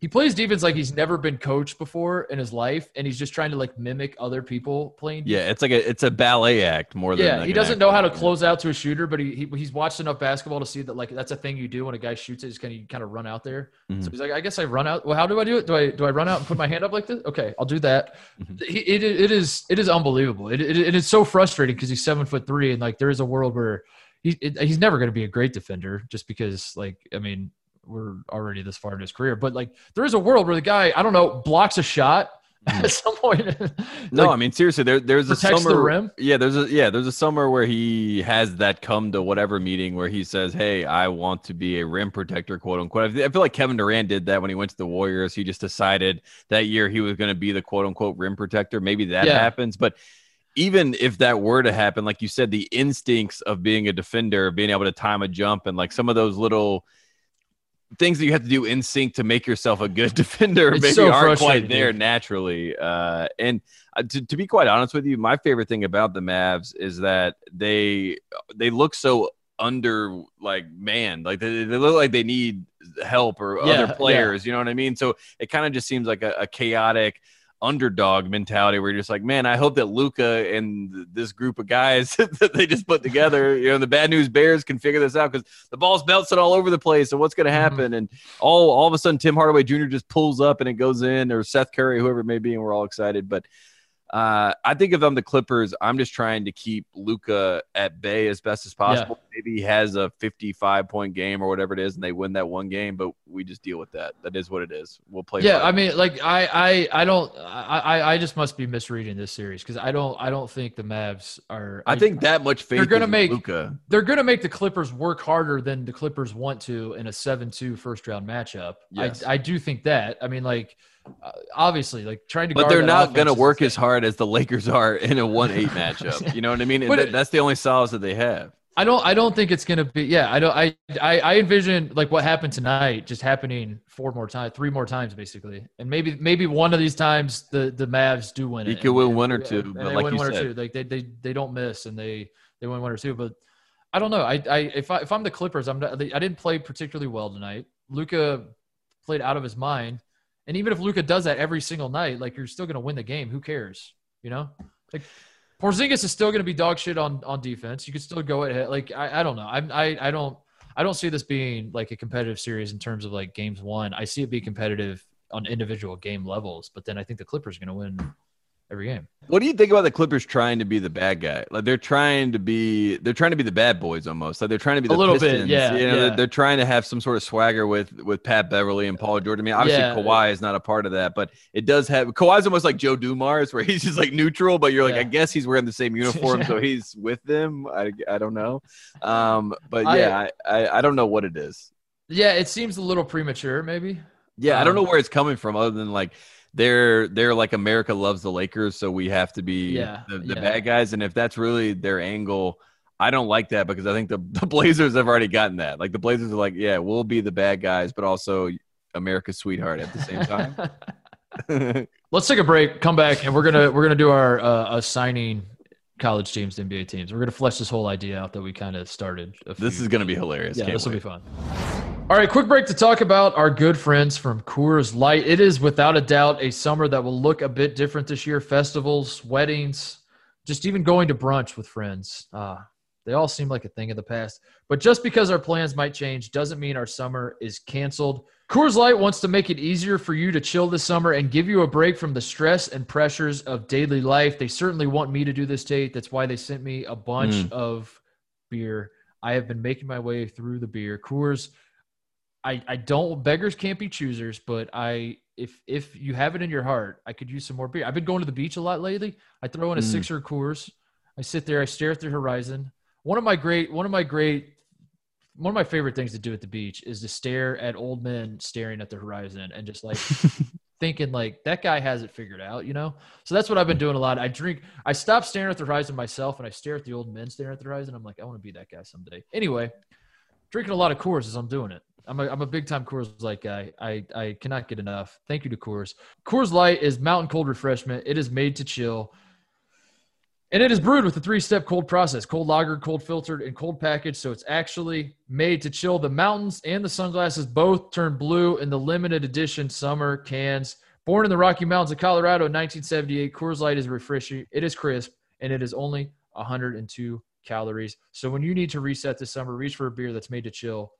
he plays defense like he's never been coached before in his life, and he's just trying to like mimic other people playing defense. Yeah, it's like it's a ballet act more than like he doesn't know how to close out to a shooter, but he's watched enough basketball to see that like that's a thing you do when a guy shoots it. He's kind of run out there. So he's like, I guess I run out. Well, how do I do it? Do I run out and put my hand up like this? Okay, I'll do that. It is unbelievable. It is so frustrating because he's 7'3", and like there is a world where he's never going to be a great defender just because, like, I mean, we're already this far in his career. But, like, there is a world where the guy, I don't know, blocks a shot at some point. Like, no, I mean, seriously, there's a summer. The rim. Yeah, there's a summer where he has that come to whatever meeting where he says, hey, I want to be a rim protector, quote unquote. I feel like Kevin Durant did that when he went to the Warriors. He just decided that year he was going to be the quote unquote rim protector. Maybe that happens. But even if that were to happen, like you said, the instincts of being a defender, being able to time a jump, and like some of those little things that you have to do in sync to make yourself a good defender maybe so aren't quite there naturally. And to be quite honest with you, my favorite thing about the Mavs is that they look so under, like, manned. Like they look like they need help or other players. You know what I mean? So it kind of just seems like a chaotic underdog mentality where you're just like, man, I hope that Luka and this group of guys that they just put together, you know, the Bad News Bears, can figure this out because the ball's bouncing all over the place. So what's going to happen? And all of a sudden Tim Hardaway Jr. just pulls up and it goes in, or Seth Curry, whoever it may be, and we're all excited. But I think if I'm the Clippers, I'm just trying to keep Luka at bay as best as possible. Yeah. Maybe he has a 55-point game or whatever it is, and they win that one game, but we just deal with that. That is what it is. We'll play. Yeah, I mean, like I just must be misreading this series because I don't think the Mavs are. I think that much faith. They're going to make Luka. They're going to make the Clippers work harder than the Clippers want to in a 7-2 first-round matchup. Yes. I do think that. I mean, like. Obviously, like trying to, but they're not going to work as hard as the Lakers are in a 1-8 matchup. You know what I mean? And that's the only solace that they have. I don't think it's going to be. Yeah, I don't. I envision like what happened tonight just happening three more times basically, and maybe one of these times the Mavs do win. He could win one or two, but like you said, like they don't miss, and they win one or two. But I don't know. If I'm the Clippers, I didn't play particularly well tonight. Luka played out of his mind. And even if Luka does that every single night, like, you're still going to win the game. Who cares? You know, like, Porziņģis is still going to be dog shit on defense. You could still go ahead. Like, I don't know. I don't see this being like a competitive series in terms of like games won. I see it be competitive on individual game levels, but then I think the Clippers are going to win every game. What do you think about the Clippers trying to be the bad guy? Like, they're trying to be the bad boys almost. Like, they're trying to be the Pistons. Yeah, you know, yeah. They're trying to have some sort of swagger with Pat Beverly and Paul George. I mean, obviously Kawhi is not a part of that, but it does have. Kawhi's almost like Joe Dumars, where he's just like neutral, but you're like, I guess he's wearing the same uniform, so he's with them. I don't know, but yeah, I don't know what it is. Yeah, it seems a little premature, maybe. Yeah, I don't know where it's coming from, other than like. They're like, America loves the Lakers, so we have to be the bad guys. And if that's really their angle, I don't like that, because I think the Blazers have already gotten that. Like, the Blazers are like, yeah, we'll be the bad guys, but also America's sweetheart at the same time. Let's take a break, come back, and we're gonna do our assigning college teams to NBA teams. We're gonna flesh this whole idea out that we kind of started. This is gonna be hilarious. Yeah, this will be fun. All right, quick break to talk about our good friends from Coors Light. It is without a doubt a summer that will look a bit different this year. Festivals, weddings, just even going to brunch with friends. They all seem like a thing of the past. But just because our plans might change doesn't mean our summer is canceled. Coors Light wants to make it easier for you to chill this summer and give you a break from the stress and pressures of daily life. They certainly want me to do this, Tate. That's why they sent me a bunch of beer. I have been making my way through the beer. Coors, I don't, beggars can't be choosers, but if you have it in your heart, I could use some more beer. I've been going to the beach a lot lately. I throw in a sixer Coors. I sit there, I stare at the horizon. One of my favorite things to do at the beach is to stare at old men staring at the horizon and just like thinking like, that guy has it figured out, you know? So that's what I've been doing a lot. I stop staring at the horizon myself and I stare at the old men staring at the horizon. I'm like, I want to be that guy someday. Anyway, drinking a lot of Coors as I'm doing it. I'm a big-time Coors Light guy. I cannot get enough. Thank you to Coors. Coors Light is mountain cold refreshment. It is made to chill. And it is brewed with a 3-step cold process, cold lagered, cold filtered, and cold packaged. So it's actually made to chill. The mountains and the sunglasses both turn blue in the limited edition summer cans. Born in the Rocky Mountains of Colorado in 1978, Coors Light is refreshing. It is crisp, and it is only 102 calories. So when you need to reset this summer, reach for a beer that's made to chill.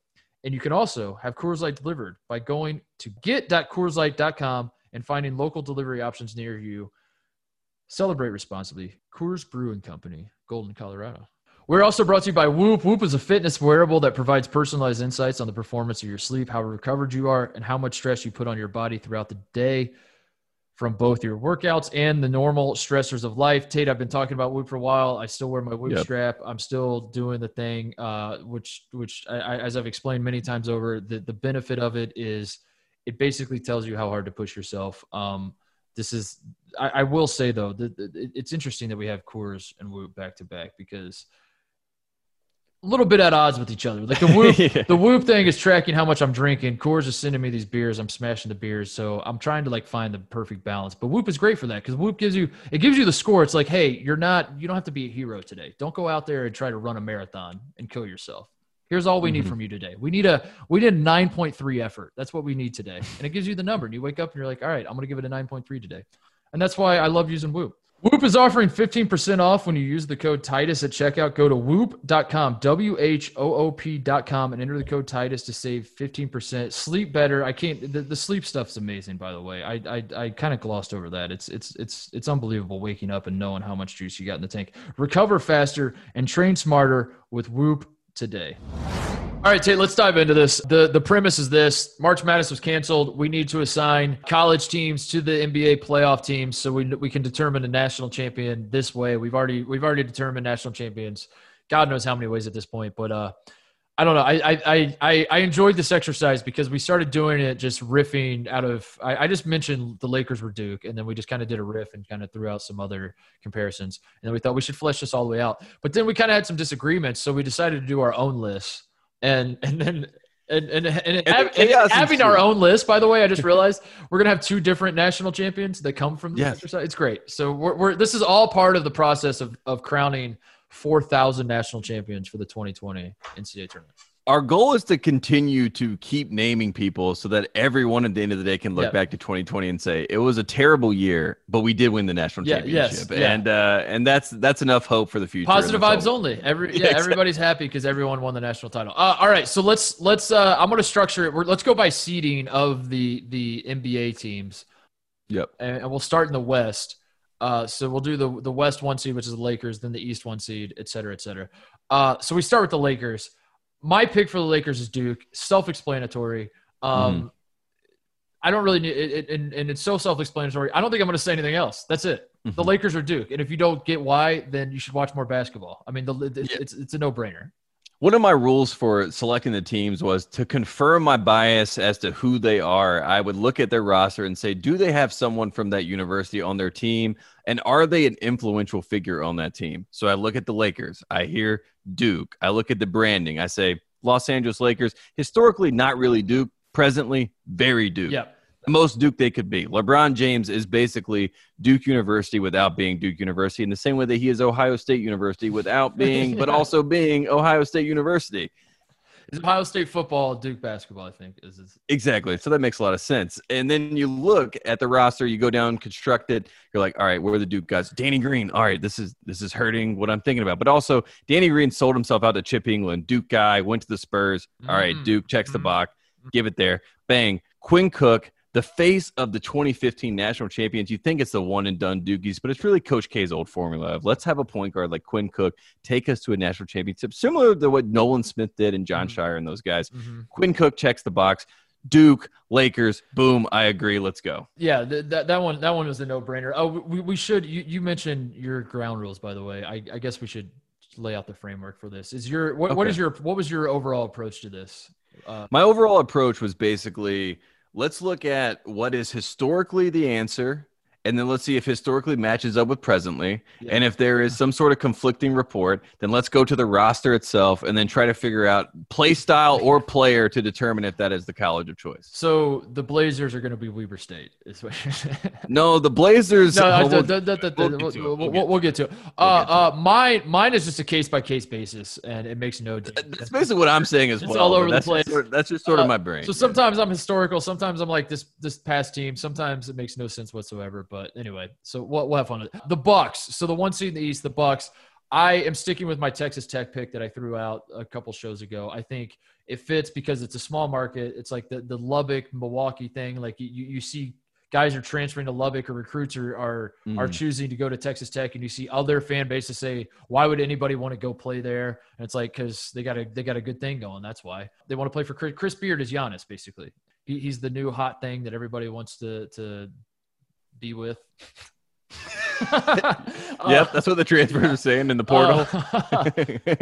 And you can also have Coors Light delivered by going to get.CoorsLight.com and finding local delivery options near you. Celebrate responsibly. Coors Brewing Company, Golden, Colorado. We're also brought to you by Whoop. Whoop is a fitness wearable that provides personalized insights on the performance of your sleep, how recovered you are, and how much stress you put on your body throughout the day from both your workouts and the normal stressors of life. Tate, I've been talking about Whoop for a while. I still wear my Whoop strap. I'm still doing the thing, which I, as I've explained many times over, the benefit of it is it basically tells you how hard to push yourself. I will say, though, it's interesting that we have Coors and Whoop back-to-back because – a little bit at odds with each other. Like the Whoop, the Whoop thing is tracking how much I'm drinking. Coors is sending me these beers. I'm smashing the beers. So I'm trying to like find the perfect balance, but Whoop is great for that. Cause Whoop gives you the score. It's like, hey, you don't have to be a hero today. Don't go out there and try to run a marathon and kill yourself. Here's all we need from you today. We need a 9.3 effort. That's what we need today. And it gives you the number and you wake up and you're like, all right, I'm going to give it a 9.3 today. And that's why I love using Whoop. Whoop is offering 15% off when you use the code Titus at checkout. Go to whoop.com, WHOOP.com, and enter the code Titus to save 15%. Sleep better. The sleep stuff's amazing, by the way. I kind of glossed over that. It's unbelievable waking up and knowing how much juice you got in the tank. Recover faster and train smarter with Whoop today. All right, Tate, let's dive into this. The premise is this. March Madness was canceled. We need to assign college teams to the NBA playoff teams so we can determine a national champion this way. We've already determined national champions God knows how many ways at this point. But I don't know. I enjoyed this exercise because we started doing it just riffing out of – I just mentioned the Lakers were Duke, and then we just kind of did a riff and kind of threw out some other comparisons. And then we thought we should flesh this all the way out. But then we kind of had some disagreements, so we decided to do our own list. And having our own list, by the way, I just realized we're going to have two different national champions that come from the exercise. It's great. So this is all part of the process of crowning 4,000 national champions for the 2020 NCAA tournament. Our goal is to continue to keep naming people so that everyone at the end of the day can look back to 2020 and say, it was a terrible year, but we did win the national championship. Yes, and that's enough hope for the future. Positive vibes only. Everybody's happy because everyone won the national title. All right. So let's I'm going to structure it. Let's go by seeding of the NBA teams. Yep. And we'll start in the West. So we'll do the West one seed, which is the Lakers, then the East one seed, et cetera, et cetera. So we start with the Lakers. My pick for the Lakers is Duke. Self-explanatory. I don't really need it, and it's so self-explanatory. I don't think I'm going to say anything else. That's it. Mm-hmm. The Lakers are Duke, and if you don't get why, then you should watch more basketball. I mean, it's a no-brainer. One of my rules for selecting the teams was to confirm my bias as to who they are. I would look at their roster and say, do they have someone from that university on their team, and are they an influential figure on that team? So I look at the Lakers. I hear Duke. I look at the branding. I say Los Angeles Lakers, historically not really Duke, presently very Duke. Yep. The most Duke they could be. LeBron James is basically Duke University without being Duke University, in the same way that he is Ohio State University without being, but also being Ohio State University. It's Ohio State football, Duke basketball, I think. Exactly. So that makes a lot of sense. And then you look at the roster, you go down, construct it. You're like, all right, where are the Duke guys? Danny Green. All right, this is hurting what I'm thinking about. But also, Danny Green sold himself out to Chip England. Duke guy, went to the Spurs. All right, Duke checks the box. Give it there. Bang. Quinn Cook. The face of the 2015 national champions, you think it's the one-and-done Dukies, but it's really Coach K's old formula of let's have a point guard like Quinn Cook take us to a national championship, similar to what Nolan Smith did and John Shire and those guys. Mm-hmm. Quinn Cook checks the box. Duke, Lakers, boom, I agree, let's go. Yeah, that one was a no-brainer. Oh, we should – you mentioned your ground rules, by the way. I guess we should lay out the framework for this. What was your overall approach to this? My overall approach was basically – let's look at what is historically the answer, and then let's see if historically matches up with presently. Yeah. And if there is some sort of conflicting report, then let's go to the roster itself and then try to figure out play style or player to determine if that is the college of choice. So the Blazers are going to be Weber State. No, the Blazers. We'll get to it. Mine is just a case-by-case basis, and it makes no difference. That's basically what I'm saying as well. It's all over the place. That's just sort of my brain. So sometimes I'm historical. Sometimes I'm like this past team. Sometimes it makes no sense whatsoever. But anyway, so we'll have fun with it. The Bucks. So the one seed in the East, the Bucks. I am sticking with my Texas Tech pick that I threw out a couple shows ago. I think it fits because it's a small market. It's like the Lubbock, Milwaukee thing. Like you see guys are transferring to Lubbock or recruits are choosing to go to Texas Tech, and you see other fan bases say, why would anybody want to go play there? And it's like, because they got a good thing going. That's why they want to play for Chris Beard is Giannis, basically. He's the new hot thing that everybody wants to be with. Yep, that's what the transfers are saying in the portal.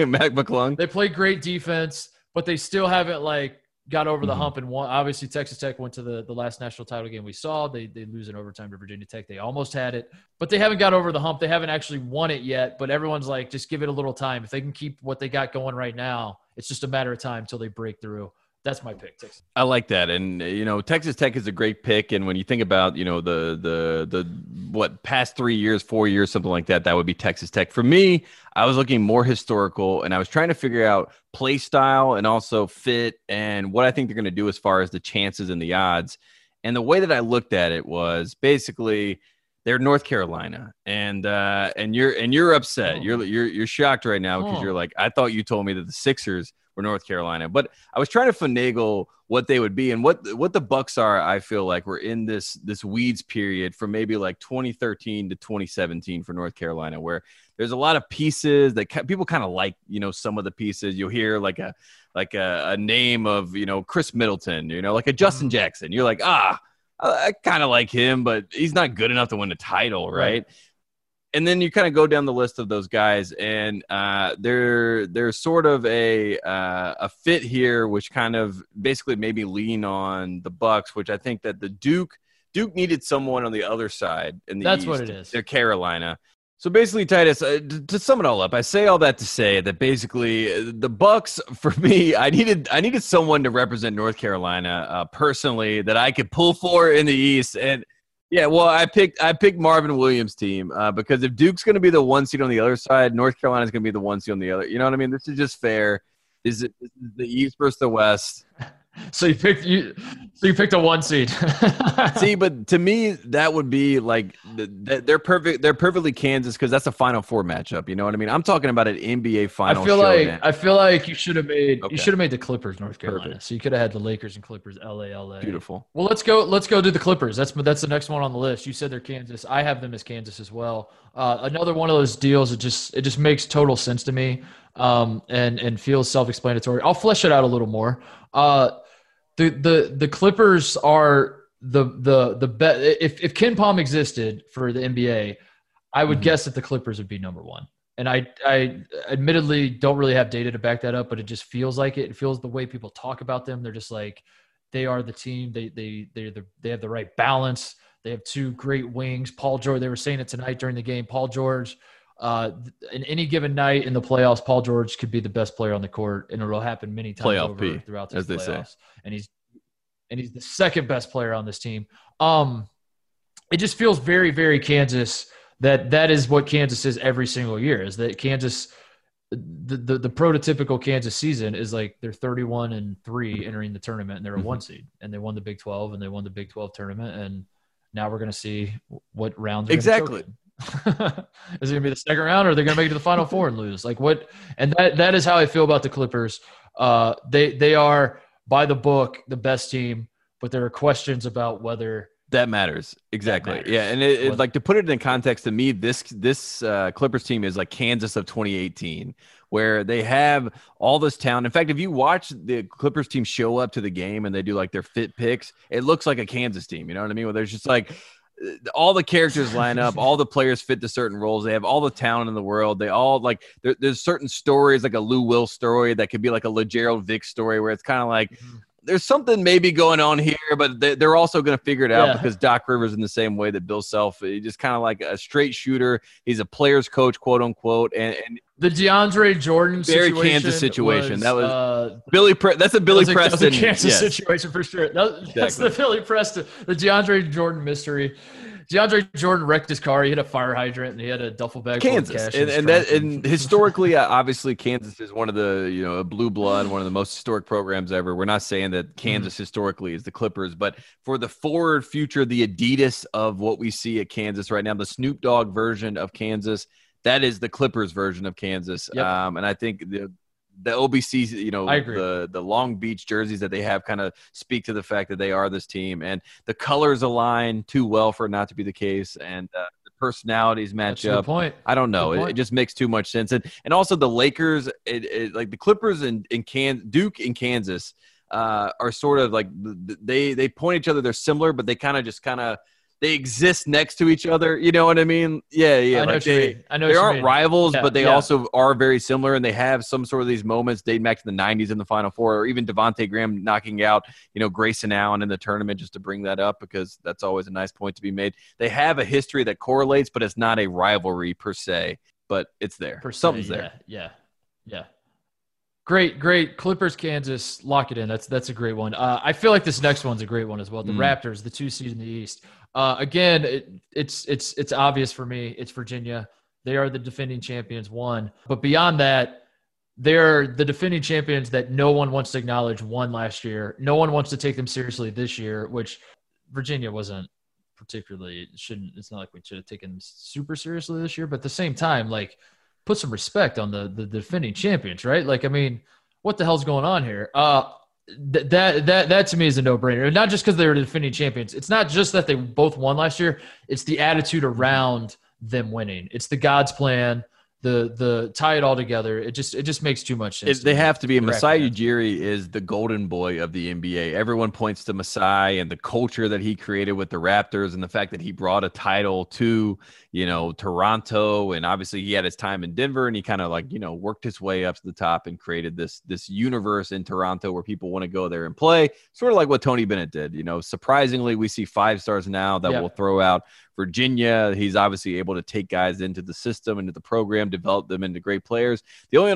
Mac McClung. They play great defense, but they still haven't got over the hump and won. Obviously, Texas Tech went to the last national title game we saw. They lose in overtime to Virginia Tech. They almost had it, but they haven't got over the hump. They haven't actually won it yet, but everyone's like, just give it a little time. If they can keep what they got going right now, it's just a matter of time until they break through. That's my pick, Texas. I like that. And, Texas Tech is a great pick. And when you think about, the past 3 years, 4 years, something like that, that would be Texas Tech. For me, I was looking more historical, and I was trying to figure out play style and also fit and what I think they're going to do as far as the chances and the odds. And the way that I looked at it was basically they're North Carolina, and you're upset. Oh. You're shocked right now because you're like, I thought you told me that the Sixers or North Carolina, but I was trying to finagle what they would be and what the Bucks are. I feel like we're in this weeds period from maybe 2013 to 2017 for North Carolina, where there's a lot of pieces that people kind of like, some of the pieces you'll hear like a name of, Chris Middleton, like a Justin Jackson. You're like, I kind of like him, but he's not good enough to win the title. Right. And then you kind of go down the list of those guys, and they're sort of a fit here, which kind of basically maybe lean on the Bucks, which I think that the Duke needed someone on the other side in the East. That's what it is. They're Carolina. So basically, Titus, to sum it all up, I say all that to say that basically the Bucks, for me, I needed someone to represent North Carolina personally that I could pull for in the East. And yeah, well, I picked Marvin Williams' team because if Duke's going to be the one seed on the other side, North Carolina's going to be the one seed on the other. You know what I mean? This is just fair. This is the East versus the West. So you picked a one seed. See, but to me, that would be they're perfect. They're perfectly Kansas because that's a Final Four matchup. You know what I mean? I'm talking about an NBA final. I feel like you should have made the Clippers North Carolina. Perfect. So you could have had the Lakers and Clippers LA. Beautiful. Well, let's go do the Clippers. That's the next one on the list. You said they're Kansas. I have them as Kansas as well. Another one of those deals. It just makes total sense to me. And feels self-explanatory. I'll flesh it out a little more. The Clippers are the best. If Ken Pom existed for the NBA, I would guess that the Clippers would be number one. And I admittedly don't really have data to back that up, but it just feels like it. It feels the way people talk about them. They're just like, they are the team. They have the right balance. They have two great wings. Paul George. They were saying it tonight during the game. Paul George. In any given night in the playoffs, Paul George could be the best player on the court, and it'll happen many times throughout this playoffs. And he's the second best player on this team. It just feels very, very Kansas that is what Kansas is every single year. Is that Kansas? The prototypical Kansas season is like they're 31-3 entering the tournament, and they're a one seed, and they won the Big 12, and they won the Big 12 tournament, and now we're going to see what round they're exactly. Is it gonna be the second round, or they're gonna make it to the Final Four and lose? And that is how I feel about the Clippers. They are by the book the best team, but there are questions about whether that matters. Exactly. That matters. Yeah, and it to put it in context, to me, this Clippers team is like Kansas of 2018, where they have all this talent. In fact, if you watch the Clippers team show up to the game and they do their fit picks, it looks like a Kansas team. You know what I mean? Where there's just all the characters line up, all the players fit to certain roles. They have all the talent in the world. They all there's certain stories like a Lou Will story that could be like a LeGerald Vick story where it's kind of there's something maybe going on here, but they're also going to figure it out because Doc Rivers in the same way that Bill Self, he's just kind of like a straight shooter. He's a player's coach, quote unquote. And the DeAndre Jordan very situation, Kansas situation. That's a Billy Preston. That's a Kansas situation for sure. That's the Billy Preston, the DeAndre Jordan mystery. DeAndre Jordan wrecked his car. He hit a fire hydrant and he had a duffel bag. Kansas, and historically, obviously, Kansas is one of the blue blood, one of the most historic programs ever. We're not saying that Kansas historically is the Clippers, but for the forward future, the Adidas of what we see at Kansas right now, the Snoop Dogg version of Kansas, that is the Clippers version of Kansas. Yep. And I think the the OBC, you know, the Long Beach jerseys that they have kind of speak to the fact that they are this team, and the colors align too well for it not to be the case. And the personalities match up. Point. I don't know. It just makes too much sense. And also the Lakers, like the Clippers and Duke and Kansas are sort of like they point at each other. They're similar, but they kind of they exist next to each other. You know what I mean? Yeah, yeah. I know they aren't rivals, yeah, but they also are very similar, and they have some sort of these moments dating back to the 90s in the Final Four, or even Devontae Graham knocking out, you know, Grayson Allen in the tournament, just to bring that up, because that's always a nice point to be made. They have a history that correlates, but it's not a rivalry per se, but it's there. Something's there. Yeah, yeah. Great. Clippers, Kansas, lock it in. That's a great one. I feel like this next one's a great one as well. The Raptors, the 2 seed in the East. Again, it's obvious for me. It's Virginia. They are the defending champions, one. But beyond that, they're the defending champions that no one wants to acknowledge won last year. No one wants to take them seriously this year, which Virginia wasn't particularly. It's not like we should have taken them super seriously this year. But at the same time, like, put some respect on the defending champions, right? Like, I mean, what the hell's going on here? That to me is a no-brainer. Not just because they were the defending champions. It's not just that they both won last year. It's the attitude around them winning. It's the God's plan. The tie it all together. It just makes too much sense. They have to be. Masai Ujiri is the golden boy of the NBA. Everyone points to Masai and the culture that he created with the Raptors, and the fact that he brought a title to, you know, Toronto, and obviously he had his time in Denver, and he kind of, like, you know, worked his way up to the top and created this universe in Toronto where people want to go there and play. Sort of like what Tony Bennett did. You know, surprisingly, we see 5 stars now that will throw out Virginia. He's obviously able to take guys into the system, into the program, develop them into great players. The only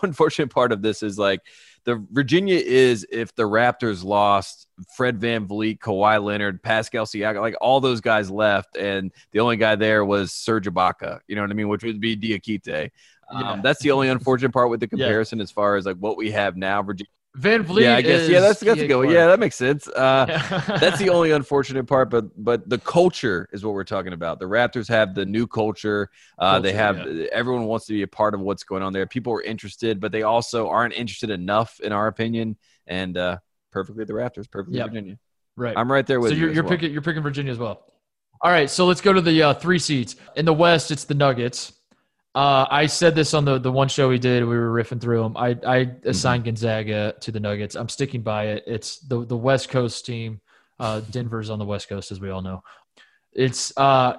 unfortunate part of this is, like, the Virginia is, if the Raptors lost, Fred VanVleet, Kawhi Leonard, Pascal Siakam, like, all those guys left, and the only guy there was Serge Ibaka, you know what I mean, which would be Diakite. That's the only unfortunate part with the comparison as far as, like, what we have now. Virginia VanVleet. Yeah, I guess. Yeah, that's a good one. Yeah, that makes sense. That's the only unfortunate part, but the culture is what we're talking about. The Raptors have the new culture. They have everyone wants to be a part of what's going on there. People are interested, but they also aren't interested enough, in our opinion. And perfectly the Raptors, perfectly Virginia. Right, I'm right there with you. So you're picking Virginia as well. All right, so let's go to the 3 seeds in the West. It's the Nuggets. I said this on the one show we did. We were riffing through them. I assigned Gonzaga to the Nuggets. I'm sticking by it. It's the West Coast team. Denver's on the West Coast, as we all know. It's a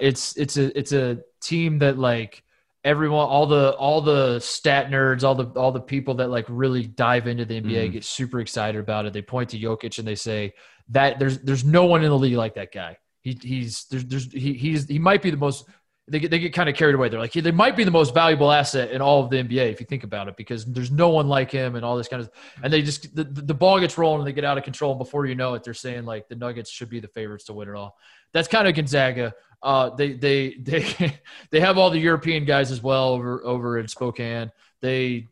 team that, like, everyone, all the stat nerds, all the people that, like, really dive into the NBA get super excited about it. They point to Jokic and they say that there's no one in the league like that guy. He might be the most. They get kind of carried away. They're like, they might be the most valuable asset in all of the NBA if you think about it, because there's no one like him and all this kind of – and they just – the ball gets rolling and they get out of control, and before you know it, they're saying, like, the Nuggets should be the favorites to win it all. That's kind of Gonzaga. They have all the European guys as well over in Spokane. They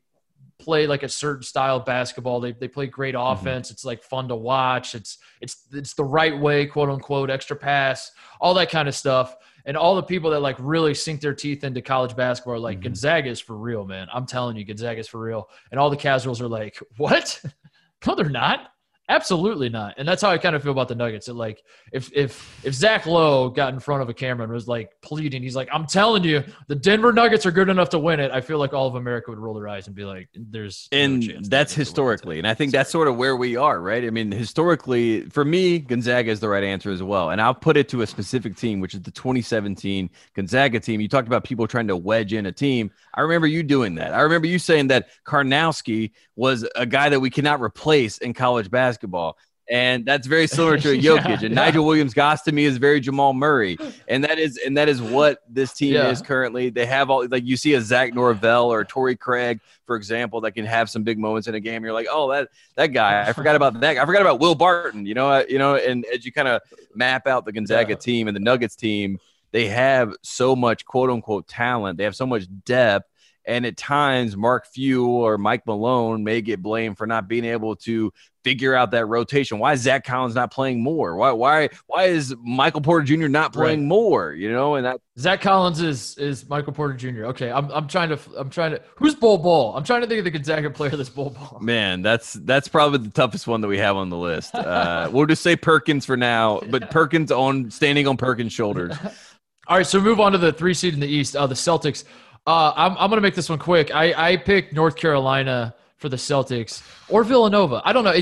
play, like, a certain style of basketball. They play great offense. It's, like, fun to watch. It's the right way, quote-unquote, extra pass, all that kind of stuff. And all the people that, like, really sink their teeth into college basketball are like, Gonzaga is for real, man. I'm telling you, Gonzaga is for real. And all the casuals are like, what? No, they're not. Absolutely not. And that's how I kind of feel about the Nuggets. That, like, if Zach Lowe got in front of a camera and was, like, pleading, he's like, I'm telling you, the Denver Nuggets are good enough to win it, I feel like all of America would roll their eyes and be like, there's no chance. And that's historically. And I think that's sort of where we are, right? I mean, historically, for me, Gonzaga is the right answer as well. And I'll put it to a specific team, which is the 2017 Gonzaga team. You talked about people trying to wedge in a team. I remember you doing that. I remember you saying that Karnowski was a guy that we cannot replace in college basketball. And that's very similar to a Jokic. Nigel Williams-Goss to me is very Jamal Murray. And that is what this team is currently. They have all, like, you see a Zach Norvell or a Torrey Craig, for example, that can have some big moments in a game. You're like, oh, that guy. I forgot about that. I forgot about Will Barton. You know. And as you kind of map out the Gonzaga team and the Nuggets team, they have so much quote unquote talent. They have so much depth. And at times, Mark Few or Mike Malone may get blamed for not being able to figure out that rotation. Why is Zach Collins not playing more? Why is Michael Porter Jr. not playing more? You know, and that Zach Collins is Michael Porter Jr. Okay, I'm trying to who's Bol? I'm trying to think of the Gonzaga player that's Bol. Man, that's probably the toughest one that we have on the list. We'll just say Perkins for now, but Perkins standing on Perkins' shoulders. All right, so move on to the 3 seed in the East, the Celtics. I'm going to make this one quick. I picked North Carolina for the Celtics or Villanova. I don't know.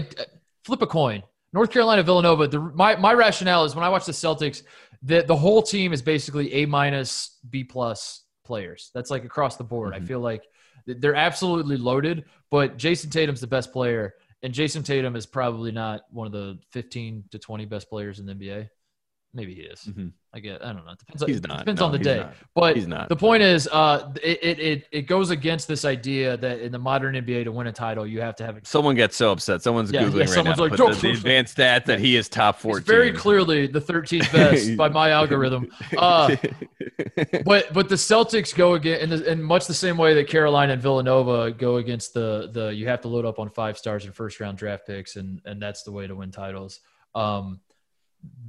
Flip a coin. North Carolina, Villanova. My rationale is when I watch the Celtics, the whole team is basically A-, B+ players. That's like across the board. Mm-hmm. I feel like they're absolutely loaded, but Jason Tatum's the best player, and Jason Tatum is probably not one of the 15 to 20 best players in the NBA. Maybe he is. Mm-hmm. I don't know. It depends on the day. Not. But he's not. The point is, it goes against this idea that in the modern NBA to win a title, you have to have – Someone gets so upset. Someone's Googling someone's right now. Like, the advanced stats that he is top 14. He's very clearly the 13th best by my algorithm. But the Celtics go again in much the same way that Carolina and Villanova go against the you have to load up on 5 stars and first-round draft picks, and that's the way to win titles.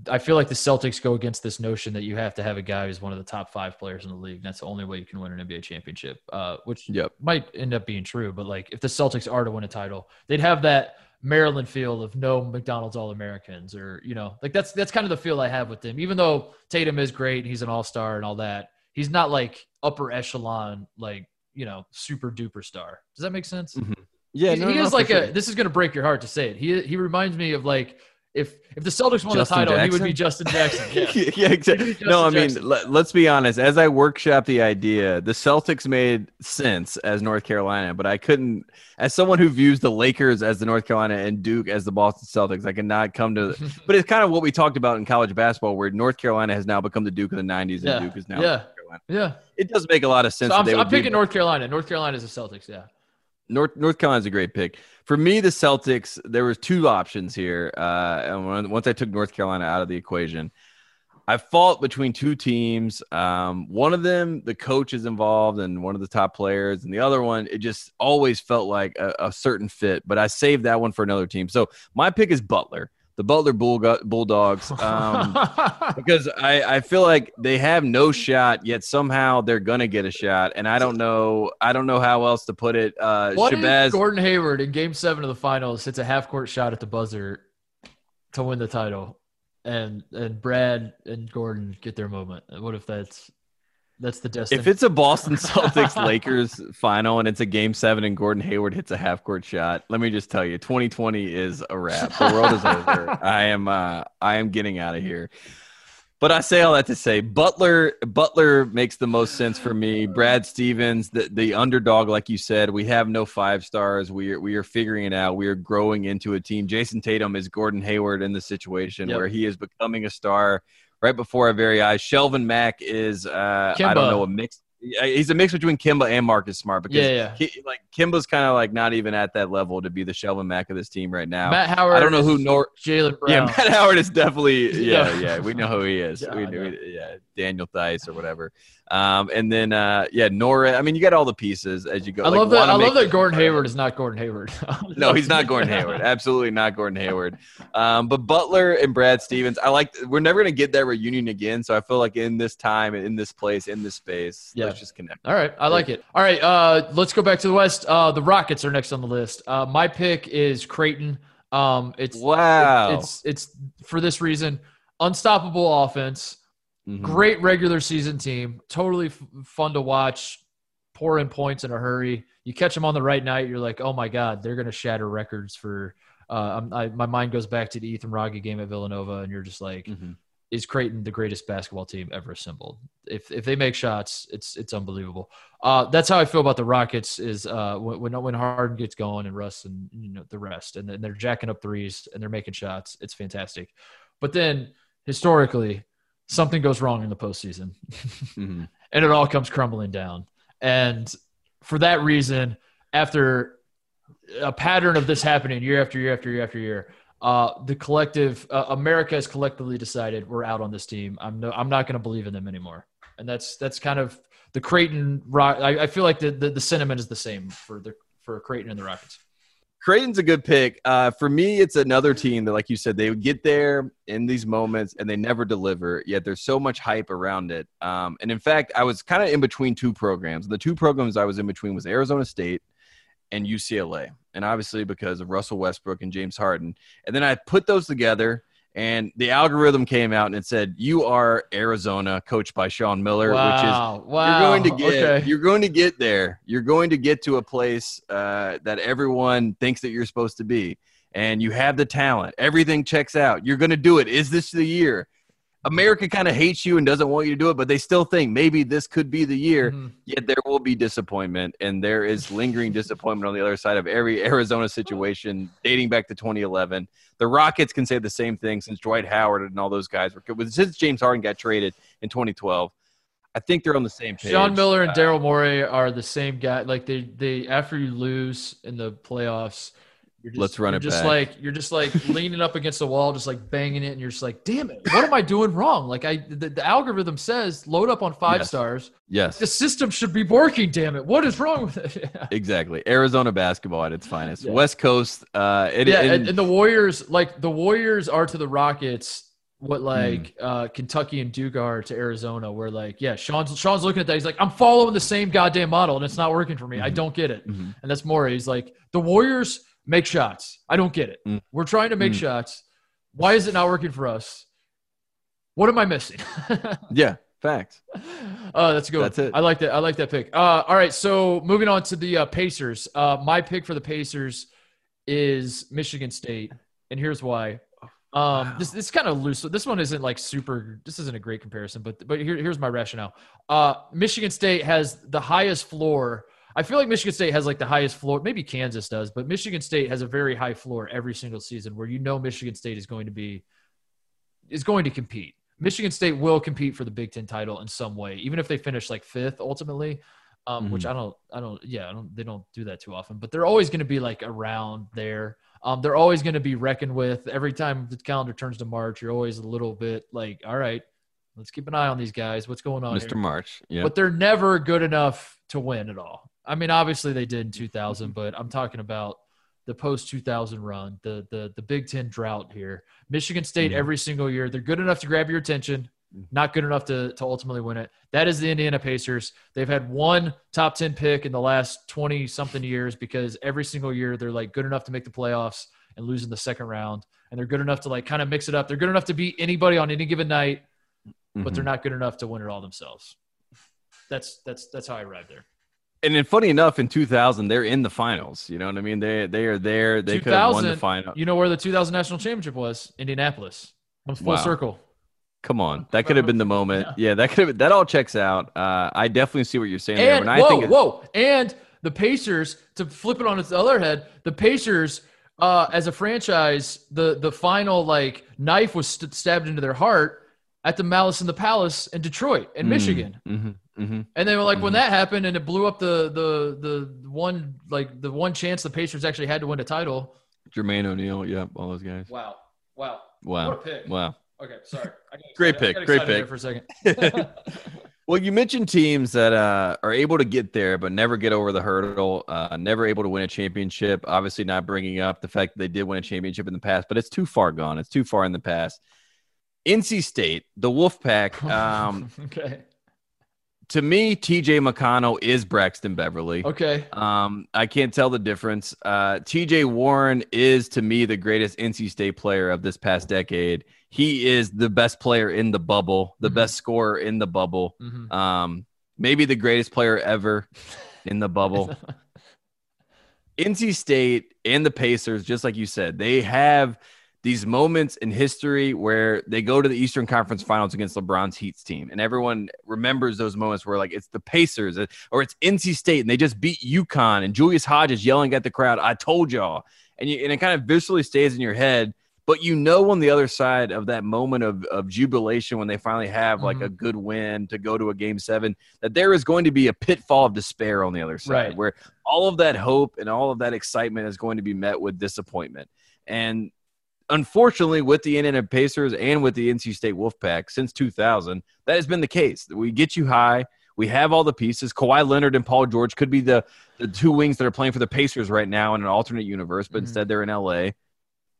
I feel like the Celtics go against this notion that you have to have a guy who's one of the top 5 players in the league. That's the only way you can win an NBA championship, which might end up being true. But like, if the Celtics are to win a title, they'd have that Maryland feel of no McDonald's All-Americans, or, you know, like that's kind of the feel I have with them. Even though Tatum is great and he's an all-star and all that, he's not like upper echelon, like, you know, super duper star. Does that make sense? Mm-hmm. Yeah. He is like a, this is going to break your heart to say it. He reminds me of like, If the Celtics won the title, he would be Justin Jackson. Yeah, exactly. No, I mean, let's be honest. As I workshopped the idea, the Celtics made sense as North Carolina, but I couldn't – as someone who views the Lakers as the North Carolina and Duke as the Boston Celtics, I cannot come to – but it's kind of what we talked about in college basketball, where North Carolina has now become the Duke of the 90s and Duke is now North Carolina. Yeah. It does make a lot of sense. So I'm picking North Carolina. North Carolina is the Celtics, yeah. North Carolina's a great pick. For me, the Celtics, there was 2 options here. And once I took North Carolina out of the equation, I fought between 2 teams. One of them, the coach is involved and one of the top players. And the other one, it just always felt like a certain fit. But I saved that one for another team. So my pick is Butler. The Butler Bulldogs, because I feel like they have no shot, yet somehow they're gonna get a shot, and I don't know how else to put it. What if Gordon Hayward in Game 7 of the Finals hits a half-court shot at the buzzer to win the title, and Brad and Gordon get their moment? What if that's the destiny? If it's a Boston Celtics Lakers final and it's a Game 7 and Gordon Hayward hits a half-court shot, let me just tell you, 2020 is a wrap. The world is over. I am getting out of here. But I say all that to say Butler makes the most sense for me. Brad Stevens, the underdog, like you said, we have no 5 stars. We are figuring it out. We are growing into a team. Jason Tatum is Gordon Hayward in the situation where he is becoming a star. Right before our very eyes, Shelvin Mack is, I don't know, a mix. He's a mix between Kemba and Marcus Smart, because Kemba's kind of like not even at that level to be the Shelvin Mack of this team right now. Matt Howard. I don't know who Jaylen Brown. Yeah, Matt Howard is definitely we know who he is. Daniel Theis or whatever. And then Nora. I mean, you got all the pieces as you go. I love that Gordon Hayward is not Gordon Hayward. No, he's not Gordon Hayward. Absolutely not Gordon Hayward. But Butler and Brad Stevens, we're never gonna get that reunion again. So I feel like in this time, in this place, in this space, let's just connect. All right, I like it. All right, let's go back to the West. The Rockets are next on the list. My pick is Creighton. It's for this reason: unstoppable offense. Mm-hmm. Great regular season team. Totally fun to watch. Pour in points in a hurry. You catch them on the right night, you're like, oh my God, they're going to shatter records for my mind goes back to the Ethan Raga game at Villanova, and you're just like, mm-hmm. Is Creighton the greatest basketball team ever assembled? If they make shots, it's unbelievable. That's how I feel about the Rockets is when Harden gets going and Russ and the rest, and they're jacking up threes and they're making shots. It's fantastic. But then historically, something goes wrong in the postseason, mm-hmm. and it all comes crumbling down. And for that reason, after a pattern of this happening year after year after year after year, the collective America has collectively decided we're out on this team. I'm not going to believe in them anymore. And that's kind of the Creighton Rock. I feel like the sentiment is the same for Creighton and the Rockets. Creighton's a good pick. For me, it's another team that, like you said, they would get there in these moments and they never deliver, yet there's so much hype around it. And, in fact, I was kind of in between two programs. The two programs I was in between was Arizona State and UCLA, and obviously because of Russell Westbrook and James Harden. And then I put those together, and the algorithm came out and it said, you are Arizona, coached by Sean Miller, which is you're going to get there. You're going to get to a place that everyone thinks that you're supposed to be. And you have the talent. Everything checks out. You're going to do it. Is this the year? America kind of hates you and doesn't want you to do it, but they still think maybe this could be the year. Mm-hmm. Yet there will be disappointment, and there is lingering disappointment on the other side of every Arizona situation dating back to 2011. The Rockets can say the same thing since Dwight Howard and all those guys were good. Since James Harden got traded in 2012, I think they're on the same page. Sean Miller and Daryl Morey are the same guy. Like they after you lose in the playoffs, You're just leaning up against the wall, just like banging it, and you're just like, damn it, what am I doing wrong? Like the algorithm says, load up on five stars. Yes. The system should be working, damn it. What is wrong with it? Yeah. Exactly. Arizona basketball at its finest. Yeah. West Coast. And the Warriors are to the Rockets what Kentucky and Duke are to Arizona, where Sean's looking at that. He's like, I'm following the same goddamn model, and it's not working for me. Mm-hmm. I don't get it. Mm-hmm. And that's Morey. He's like, the Warriors – make shots. I don't get it. We're trying to make shots. Why is it not working for us? What am I missing? Yeah, facts. That's a good one. That's it. I like that. I like that pick. All right, so moving on to the Pacers. My pick for the Pacers is Michigan State, and here's why. This kind of loose. So this one isn't this isn't a great comparison, but here's my rationale. Michigan State has the highest floor. I feel like Michigan State has the highest floor. Maybe Kansas does, but Michigan State has a very high floor every single season where Michigan State is going to compete. Michigan State will compete for the Big Ten title in some way, even if they finish fifth ultimately, which they don't do that too often, but they're always going to be around there. They're always going to be reckoned with. Every time the calendar turns to March, you're always a little bit all right, let's keep an eye on these guys. What's going on, Mr. March? Yeah. But they're never good enough to win at all. I mean, obviously they did in 2000, but I'm talking about the post-2000 run, the Big Ten drought here. Michigan State every single year, they're good enough to grab your attention, not good enough to ultimately win it. That is the Indiana Pacers. They've had one top 10 pick in the last 20-something years because every single year they're good enough to make the playoffs and lose in the second round, and they're good enough to kind of mix it up. They're good enough to beat anybody on any given night, but they're not good enough to win it all themselves. That's how I arrived there. And then, funny enough, in 2000, they're in the finals. You know what I mean? They are there. They could have won the final. You know where the 2000 national championship was? Indianapolis. Comes full circle. Come on, that could have been the moment. Yeah, that could have. That all checks out. I definitely see what you're saying. And there. And the Pacers, to flip it on its other head, the Pacers as a franchise, the final knife was stabbed into their heart at the Malice in the Palace in Detroit and Michigan. Mm-hmm. And they were when that happened and it blew up the one chance the Pacers actually had to win a title. Jermaine O'Neal. Yeah. All those guys. Wow. What a pick. Wow. Okay. Sorry. Great pick for a second. Well, you mentioned teams that are able to get there but never get over the hurdle, never able to win a championship, obviously not bringing up the fact that they did win a championship in the past, but it's too far gone. It's too far in the past. NC State, the Wolfpack. Okay. To me, TJ McConnell is Braxton Beverly. Okay. I can't tell the difference. TJ Warren is, to me, the greatest NC State player of this past decade. He is the best player in the bubble, the best scorer in the bubble, maybe the greatest player ever in the bubble. NC State and the Pacers, just like you said, they have – these moments in history where they go to the Eastern Conference Finals against LeBron's Heat's team. And everyone remembers those moments where it's the Pacers or it's NC State and they just beat UConn and Julius Hodges yelling at the crowd, I told y'all. And it kind of visually stays in your head, but on the other side of that moment of jubilation when they finally have a good win to go to a Game 7, that there is going to be a pitfall of despair on the other side where all of that hope and all of that excitement is going to be met with disappointment. And unfortunately, with the Indiana Pacers and with the NC State Wolfpack since 2000, that has been the case. We get you high. We have all the pieces. Kawhi Leonard and Paul George could be the two wings that are playing for the Pacers right now in an alternate universe, but instead they're in L.A.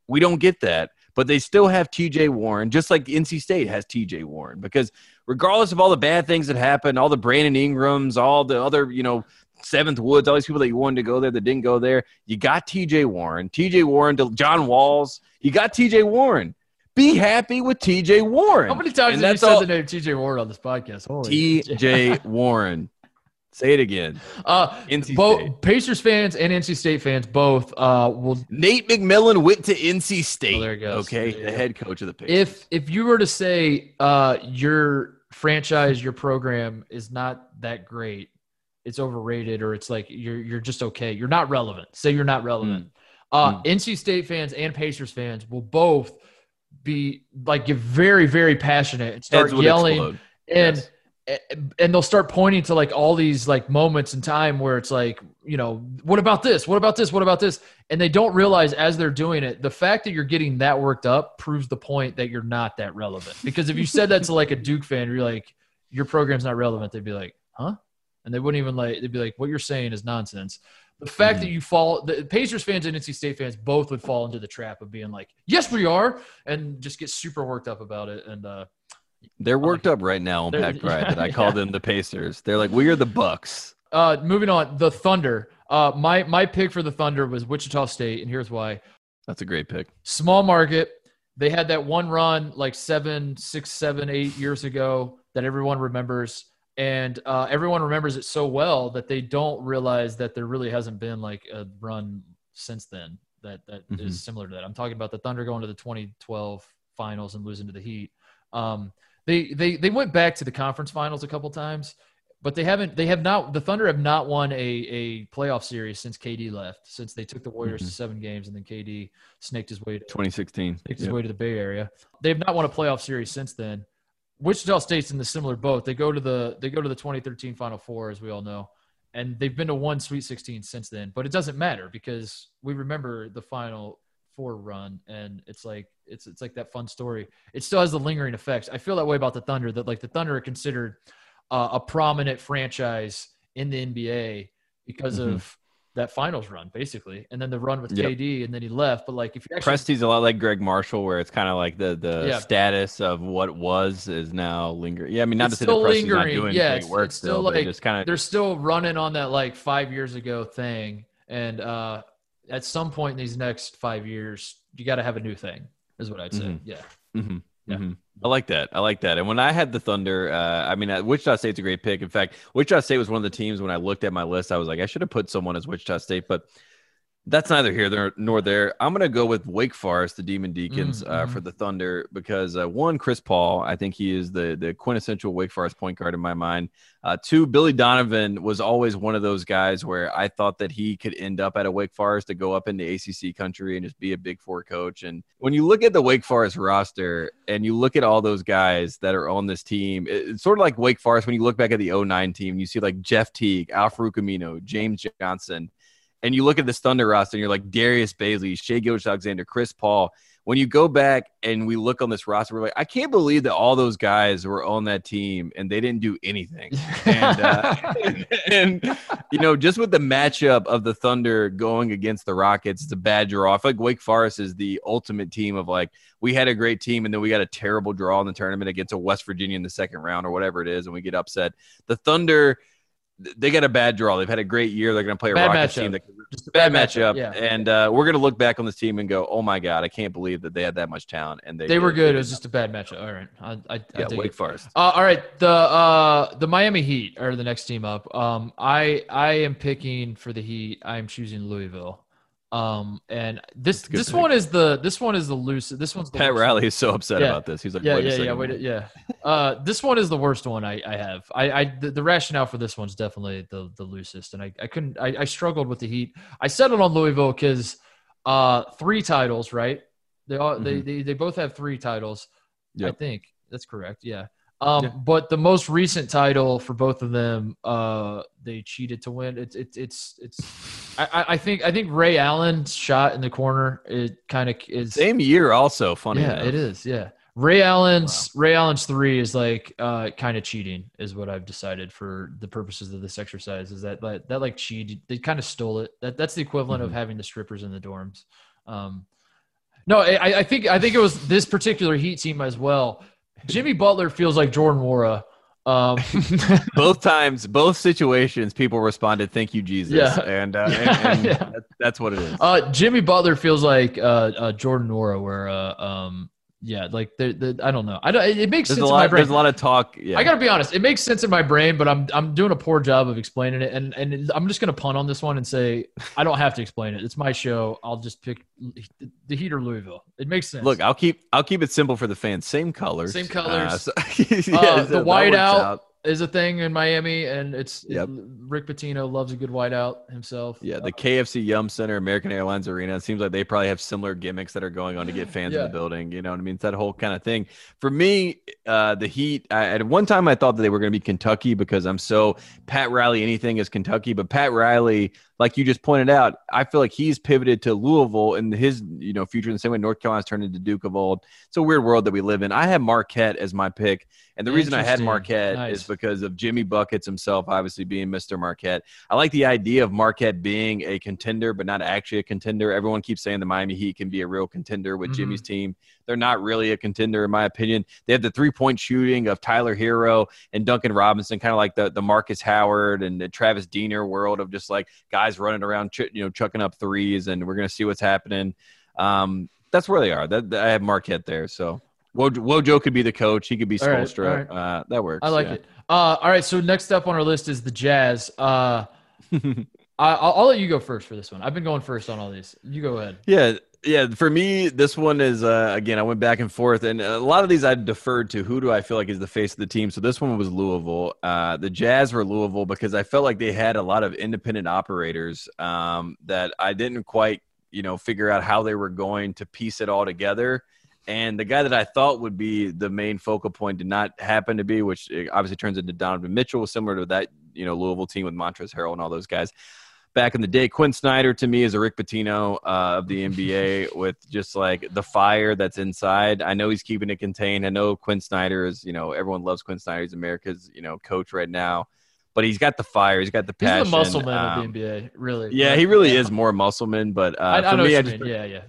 We don't get that. But they still have T.J. Warren, just like NC State has T.J. Warren, because regardless of all the bad things that happened, all the Brandon Ingrams, all the other, you know, Seventh Woods, all these people that you wanted to go there that didn't go there, you got T.J. Warren. T.J. Warren to John Walls. You got T.J. Warren. Be happy with T.J. Warren. How many times have you said the name T.J. Warren on this podcast? Holy T.J. Warren. Say it again. Pacers fans and NC State fans both will. Nate McMillan went to NC State. Oh, there it goes. Okay, the head coach of the Pacers. If you were to say your franchise, your program is not that great, it's overrated, or it's like you're just okay, you're not relevant. Say you're not relevant. NC State fans and Pacers fans will both be like get very, very passionate and start yelling explode. And they'll start pointing to like all these like moments in time where it's like, you know, what about this? What about this? What about this? And they don't realize as they're doing it, the fact that you're getting that worked up proves the point that you're not that relevant. Because if you said that to like a Duke fan, you're like, your program's not relevant. They'd be like, huh? And they wouldn't even like, they'd be like, what you're saying is nonsense. The fact that you fall, the Pacers fans and NC State fans both would fall into the trap of being like, yes, we are. And just get super worked up about it. And, they're worked up right now on Pack Pride that I call them the Pacers. They're like, we are the Bucks. Moving on, the Thunder. My pick for the Thunder was Wichita State, and here's why. That's a great pick. Small market. They had that one run like 7, 6, 7, 8 years ago that everyone remembers, and everyone remembers it so well that they don't realize that there really hasn't been like a run since then that is similar to that. I'm talking about the Thunder going to the 2012 finals and losing to the Heat. They went back to the conference finals a couple times, but the Thunder have not won a playoff series since KD left, since they took the Warriors to 7 games and then KD snaked his way to 2016, his way to the Bay Area. They've not won a playoff series since then. Wichita State's in the similar boat. They go to the 2013 Final Four, as we all know, and they've been to one Sweet 16 since then, but it doesn't matter because we remember the Final Four run, and it's like it's like that fun story. It still has the lingering effects. I feel that way about the Thunder, that like the Thunder are considered a prominent franchise in the NBA because of that finals run, basically, and then the run with KD, and then he left. But like, if you actually Presti's a lot like Greg Marshall, where it's kind of like the status of what was is now lingering. Yeah, I mean, not it's to say that Presti's not doing great work, it's still like just kind of they're still running on that like 5 years ago thing, and at some point in these next 5 years, you got to have a new thing, is what I'd say. I like that. And when I had the Thunder, Wichita State's a great pick. In fact, Wichita State was one of the teams when I looked at my list, I was like, I should have put someone as Wichita State, but that's neither here nor there. I'm going to go with Wake Forest, the Demon Deacons, for the Thunder because, one, Chris Paul. I think he is the quintessential Wake Forest point guard in my mind. 2, Billy Donovan was always one of those guys where I thought that he could end up at a Wake Forest to go up into ACC country and just be a Big Four coach. And when you look at the Wake Forest roster and you look at all those guys that are on this team, it's sort of like Wake Forest when you look back at the 2009 team, you see like Jeff Teague, Al Farouk-Amino, James Johnson. And you look at this Thunder roster, and you're like Darius Bazley, Shea Gilgeous-Alexander, Chris Paul. When you go back and we look on this roster, we're like, I can't believe that all those guys were on that team and they didn't do anything. And, you know, just with the matchup of the Thunder going against the Rockets, it's a bad draw. I feel like Wake Forest is the ultimate team of like, we had a great team and then we got a terrible draw in the tournament against a West Virginia in the second round or whatever it is, and we get upset. The Thunder, they got a bad draw. They've had a great year. They're going to play a Rockets team. Just a bad matchup. Yeah. And we're going to look back on this team and go, oh, my God, I can't believe that they had that much talent. And they were good. It was just a bad matchup. All right. Wake Forest. All right. The Miami Heat are the next team up. I am picking for the Heat. I am choosing Louisville. And this one is the loose. This one's the Pat worst. Riley is so upset about this. He's like, this one is the worst one I have. The rationale for this one's definitely the loosest, and I struggled with the Heat. I settled on Louisville because 3 titles, right? They both have 3 titles. Yep. I think that's correct. Yeah. But the most recent title for both of them, they cheated to win. I think Ray Allen's shot in the corner, it kind of is same year also funny. Yeah, enough. It is. Yeah. Ray Allen's three is like kind of cheating is what I've decided for the purposes of this exercise, is that like cheat, they kind of stole it. That's the equivalent of having the strippers in the dorms. No, I think it was this particular Heat team as well. Jimmy Butler feels like Jordan Wara. Both situations, people responded, "Thank you, Jesus," and that's what it is. Jimmy Butler feels like Jordan Wara, where I don't know. It makes sense in my brain. There's a lot of talk. Yeah. I gotta be honest. It makes sense in my brain, but I'm doing a poor job of explaining it, and I'm just gonna punt on this one and say I don't have to explain it. It's my show. I'll just pick the Heat or Louisville. It makes sense. Look, I'll keep it simple for the fans. Same colors. The whiteout is a thing in Miami, and Rick Pitino loves a good whiteout himself. Yeah, the KFC Yum Center, American Airlines Arena. It seems like they probably have similar gimmicks that are going on to get fans in the building. You know what I mean? It's that whole kind of thing. For me, the Heat, at one time I thought that they were going to be Kentucky because I'm so Pat Riley, anything is Kentucky. But Pat Riley, like you just pointed out, I feel like he's pivoted to Louisville and his future in the same way North Carolina's turned into Duke of old. It's a weird world that we live in. I have Marquette as my pick. And the reason I had Marquette is because of Jimmy Buckets himself, obviously being Mr. Marquette. I like the idea of Marquette being a contender, but not actually a contender. Everyone keeps saying the Miami Heat can be a real contender with Jimmy's team. They're not really a contender, in my opinion. They have the three-point shooting of Tyler Hero and Duncan Robinson, kind of like the Marcus Howard and the Travis Diener world of just like guys running around, chucking up threes, and we're going to see what's happening. That's where they are. I have Marquette there, so. Wojo could be the coach. He could be Spoelstra. Right. That works. I like it. All right, so next up on our list is the Jazz. I'll let you go first for this one. I've been going first on all these. You go ahead. Yeah, for me, this one is, again, I went back and forth, and a lot of these I deferred to who do I feel like is the face of the team. So this one was Louisville. The Jazz were Louisville because I felt like they had a lot of independent operators that I didn't quite, figure out how they were going to piece it all together. And the guy that I thought would be the main focal point did not happen to be, which obviously turns into Donovan Mitchell, similar to that, Louisville team with Montrezl Harrell and all those guys back in the day. Quinn Snyder, to me, is a Rick Pitino of the NBA with just like the fire that's inside. I know he's keeping it contained. I know Quinn Snyder is, everyone loves Quinn Snyder. He's America's, coach right now. But he's got the fire. He's got the passion. He's the muscle man of the NBA, really. Yeah, he really is more muscle man. But I just mean.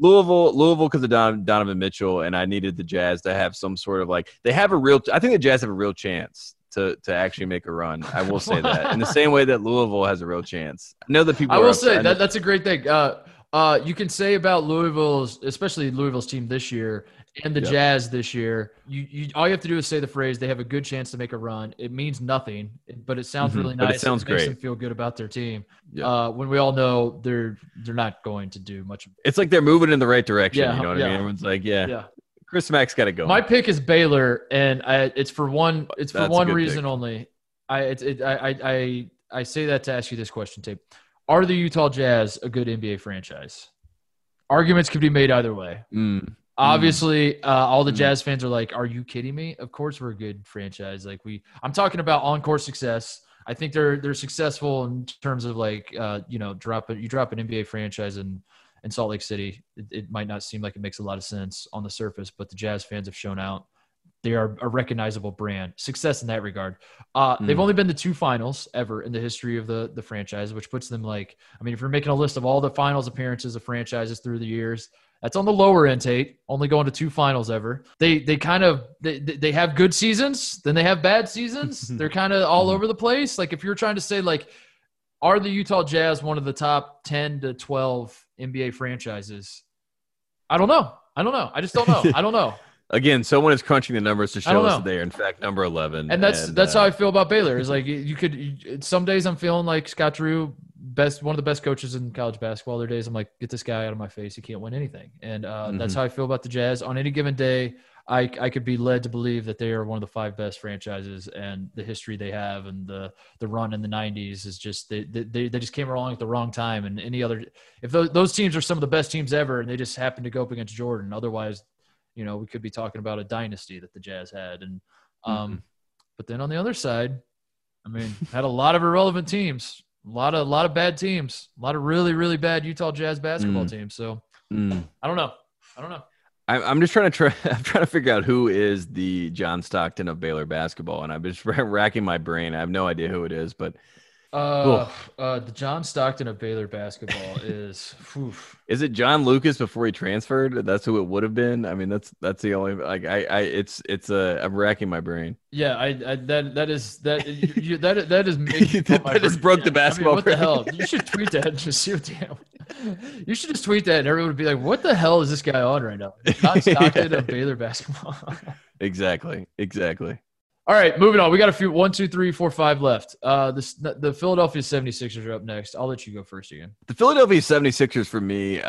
Louisville because of Donovan Mitchell, and I needed the Jazz to have some sort of like they have a real. I think the Jazz have a real chance to actually make a run. I will say that in the same way that Louisville has a real chance. I know that people. I will say that that's a great thing. You can say about Louisville's, especially Louisville's team this year and the Jazz this year. You all you have to do is say the phrase. They have a good chance to make a run. It means nothing, but it sounds really nice. But it sounds great. Makes them feel good about their team. Yeah. When we all know they're not going to do much. It's like they're moving in the right direction. Yeah, you know what I mean? Everyone's like, Chris Mack's got to go. My pick is Baylor, and it's for one reason only. I say that to ask you this question, Tape. Are the Utah Jazz a good NBA franchise? Arguments could be made either way. Obviously, all the Jazz fans are like, "Are you kidding me? Of course we're a good franchise." Like I'm talking about on-court success. I think they're successful in terms of like, you drop an NBA franchise in Salt Lake City. It might not seem like it makes a lot of sense on the surface, but the Jazz fans have shown out. They are a recognizable brand. Success in that regard. They've only been to two finals ever in the history of the franchise, which puts them like, if you're making a list of all the finals appearances of franchises through the years, that's on the lower end, Tate, only going to two finals ever. They have good seasons, then they have bad seasons. They're kind of all over the place. Like if you're trying to say like, are the Utah Jazz one of the top 10 to 12 NBA franchises? I don't know. I just don't know. Again, someone is crunching the numbers to show us that they are, in fact, number 11. And that's how I feel about Baylor. Is like some days I'm feeling like Scott Drew, one of the best coaches in college basketball. Other days I'm like, get this guy out of my face. He can't win anything. And that's how I feel about the Jazz. On any given day, I could be led to believe that they are one of the five best franchises, and the history they have and the run in the 90s is just they just came along at the wrong time. And if those teams are some of the best teams ever, and they just happen to go up against Jordan, otherwise. We could be talking about a dynasty that the Jazz had. And, but then on the other side, had a lot of irrelevant teams, a lot of bad teams, a lot of really, really bad Utah Jazz basketball teams. So I don't know. I'm just trying to figure out who is the John Stockton of Baylor basketball, and I've been racking my brain. I have no idea who it is, but the John Stockton of Baylor basketball is is it John Lucas before he transferred? That's who it would have been. I mean, that's the only like I'm racking my brain. Yeah, that is making that just broke the basketball. I mean, what the hell? You should tweet that and just see what the hell. You should just tweet that and everyone would be like, what the hell is this guy on right now? John Stockton of Baylor basketball. Exactly. All right, moving on. We got a few 1, 2, 3, 4, 5 left. The Philadelphia 76ers are up next. I'll let you go first again. The Philadelphia 76ers for me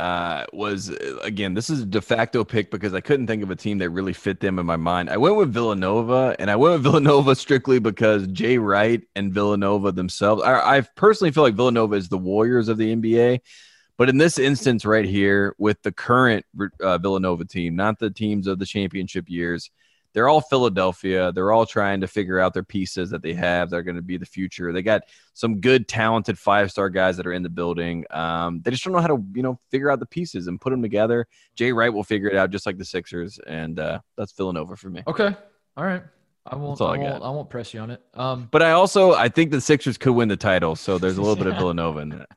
was, again, this is a de facto pick because I couldn't think of a team that really fit them in my mind. I went with Villanova, and I went with Villanova strictly because Jay Wright and Villanova themselves. I personally feel like Villanova is the Warriors of the NBA. But in this instance right here with the current Villanova team, not the teams of the championship years, they're all Philadelphia. They're all trying to figure out their pieces that they have. They're going to be the future. They got some good, talented five-star guys that are in the building. They just don't know how to, figure out the pieces and put them together. Jay Wright will figure it out just like the Sixers, and that's Villanova for me. Okay. All right. I won't press you on it. But I think the Sixers could win the title, so there's a little bit of Villanova in that.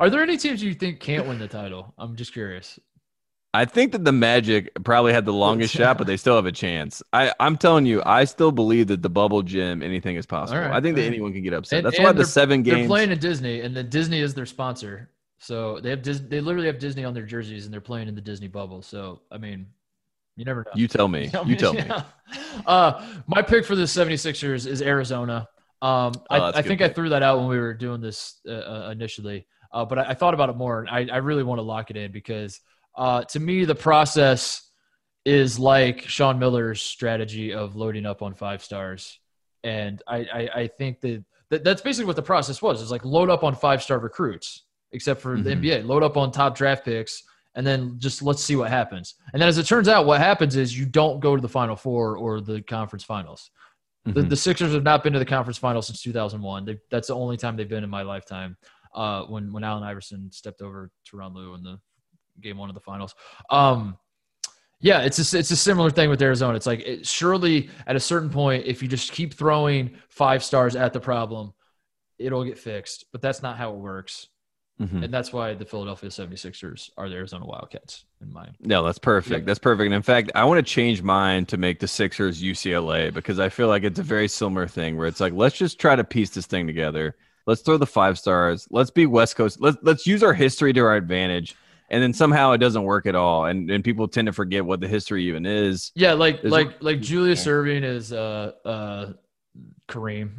Are there any teams you think can't win the title? I'm just curious. I think that the Magic probably had the longest shot, but they still have a chance. I'm telling you, I still believe that the bubble gym, anything is possible. Right, I think that anyone can get upset. That's why the 7 games. They're playing at Disney, and then Disney is their sponsor. So they have they literally have Disney on their jerseys, and they're playing in the Disney bubble. So, I mean, you never know. You tell me. My pick for the 76ers is Arizona. I think pick. I threw that out when we were doing this initially, but I thought about it more. And I really want to lock it in because to me, the process is like Sean Miller's strategy of loading up on 5 stars. And I think that's basically what the process was. It's like load up on 5-star recruits, except for the NBA, load up on top draft picks, and then just let's see what happens. And then as it turns out, what happens is you don't go to the Final Four or the conference finals. The Sixers have not been to the conference finals since 2001. That's the only time they've been in my lifetime, when Allen Iverson stepped over Tyronn Lue in the game 1 of the finals. Yeah, it's a similar thing with Arizona. It's like surely at a certain point, if you just keep throwing 5 stars at the problem, it'll get fixed. But that's not how it works. And that's why the Philadelphia 76ers are the Arizona Wildcats in my mind. No, that's perfect. Yeah. That's perfect. And in fact, I want to change mine to make the Sixers UCLA because I feel like it's a very similar thing where it's like, let's just try to piece this thing together. Let's throw the 5 stars. Let's be West Coast. Let's use our history to our advantage. And then somehow it doesn't work at all. And people tend to forget what the history even is. Yeah. Like Julius Erving is Kareem.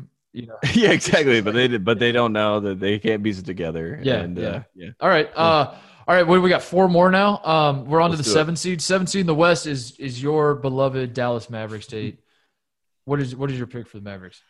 Yeah, exactly. But they don't know that they can't piece it together. Yeah. All right. All right. Well, we got 4 more now. We're on to the 7 seed. 7 seed in the West is your beloved Dallas Mavericks. State. What is your pick for the Mavericks?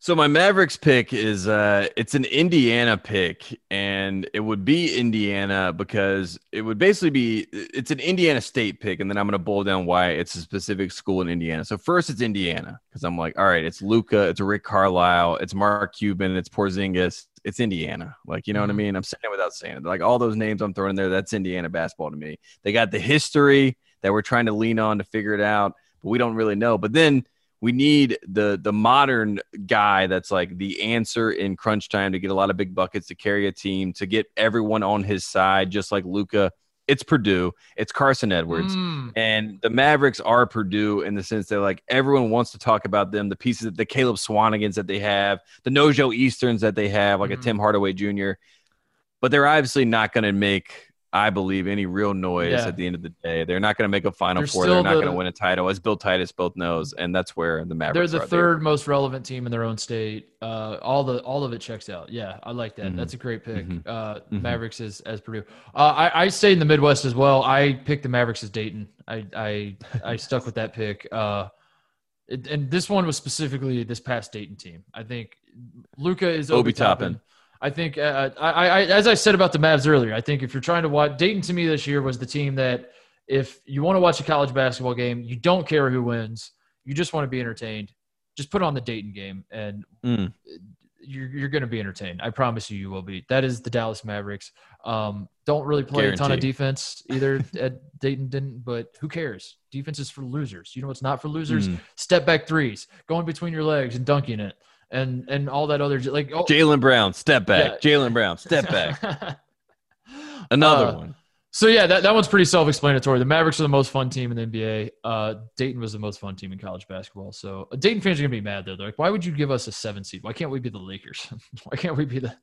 So my Mavericks pick is it's an Indiana pick, and it would be Indiana because it would basically be it's an Indiana State pick, and then I'm going to boil down why it's a specific school in Indiana. So first it's Indiana because I'm like, all right, it's Luka, it's Rick Carlisle, it's Mark Cuban, it's Porzingis, it's Indiana. Like, what I mean? I'm saying it without saying it. Like all those names I'm throwing in there, that's Indiana basketball to me. They got the history that we're trying to lean on to figure it out, but we don't really know. But then we need the modern guy that's like the answer in crunch time to get a lot of big buckets, to carry a team, to get everyone on his side, just like Luka. It's Purdue. It's Carson Edwards. And the Mavericks are Purdue in the sense that like everyone wants to talk about them, the pieces, the Caleb Swanigan's that they have, the Nojo Easterns that they have, like a Tim Hardaway Jr. But they're obviously not going to make – I believe any real noise at the end of the day. They're not going to make a Final Four. They're not going to win a title, as Bill Titus both knows, and that's where the Mavericks are. They're the third most relevant team in their own state. All of it checks out. Yeah, I like that. That's a great pick. Mavericks as Purdue. I stayed in the Midwest as well. I picked the Mavericks as Dayton. I stuck with that pick. And this one was specifically this past Dayton team. I think Luka is Obi Toppin. I think, as I said about the Mavs earlier, I think if you're trying to watch – Dayton to me this year was the team that if you want to watch a college basketball game, you don't care who wins. You just want to be entertained. Just put on the Dayton game, and you're going to be entertained. I promise you will be. That is the Dallas Mavericks. Don't really play a ton of defense either at Dayton didn't, but who cares? Defense is for losers. You know what's not for losers? Step back threes, going between your legs and dunking it, and all that other like Jaylen Brown step back, yeah. Jaylen Brown step back. Another one. So yeah, that one's pretty self-explanatory. The Mavericks are the most fun team in the NBA. Dayton was the most fun team in college basketball. So Dayton fans are gonna be mad though. They're like, why would you give us a 7 seed? Why can't we be the Lakers? Why can't we be the?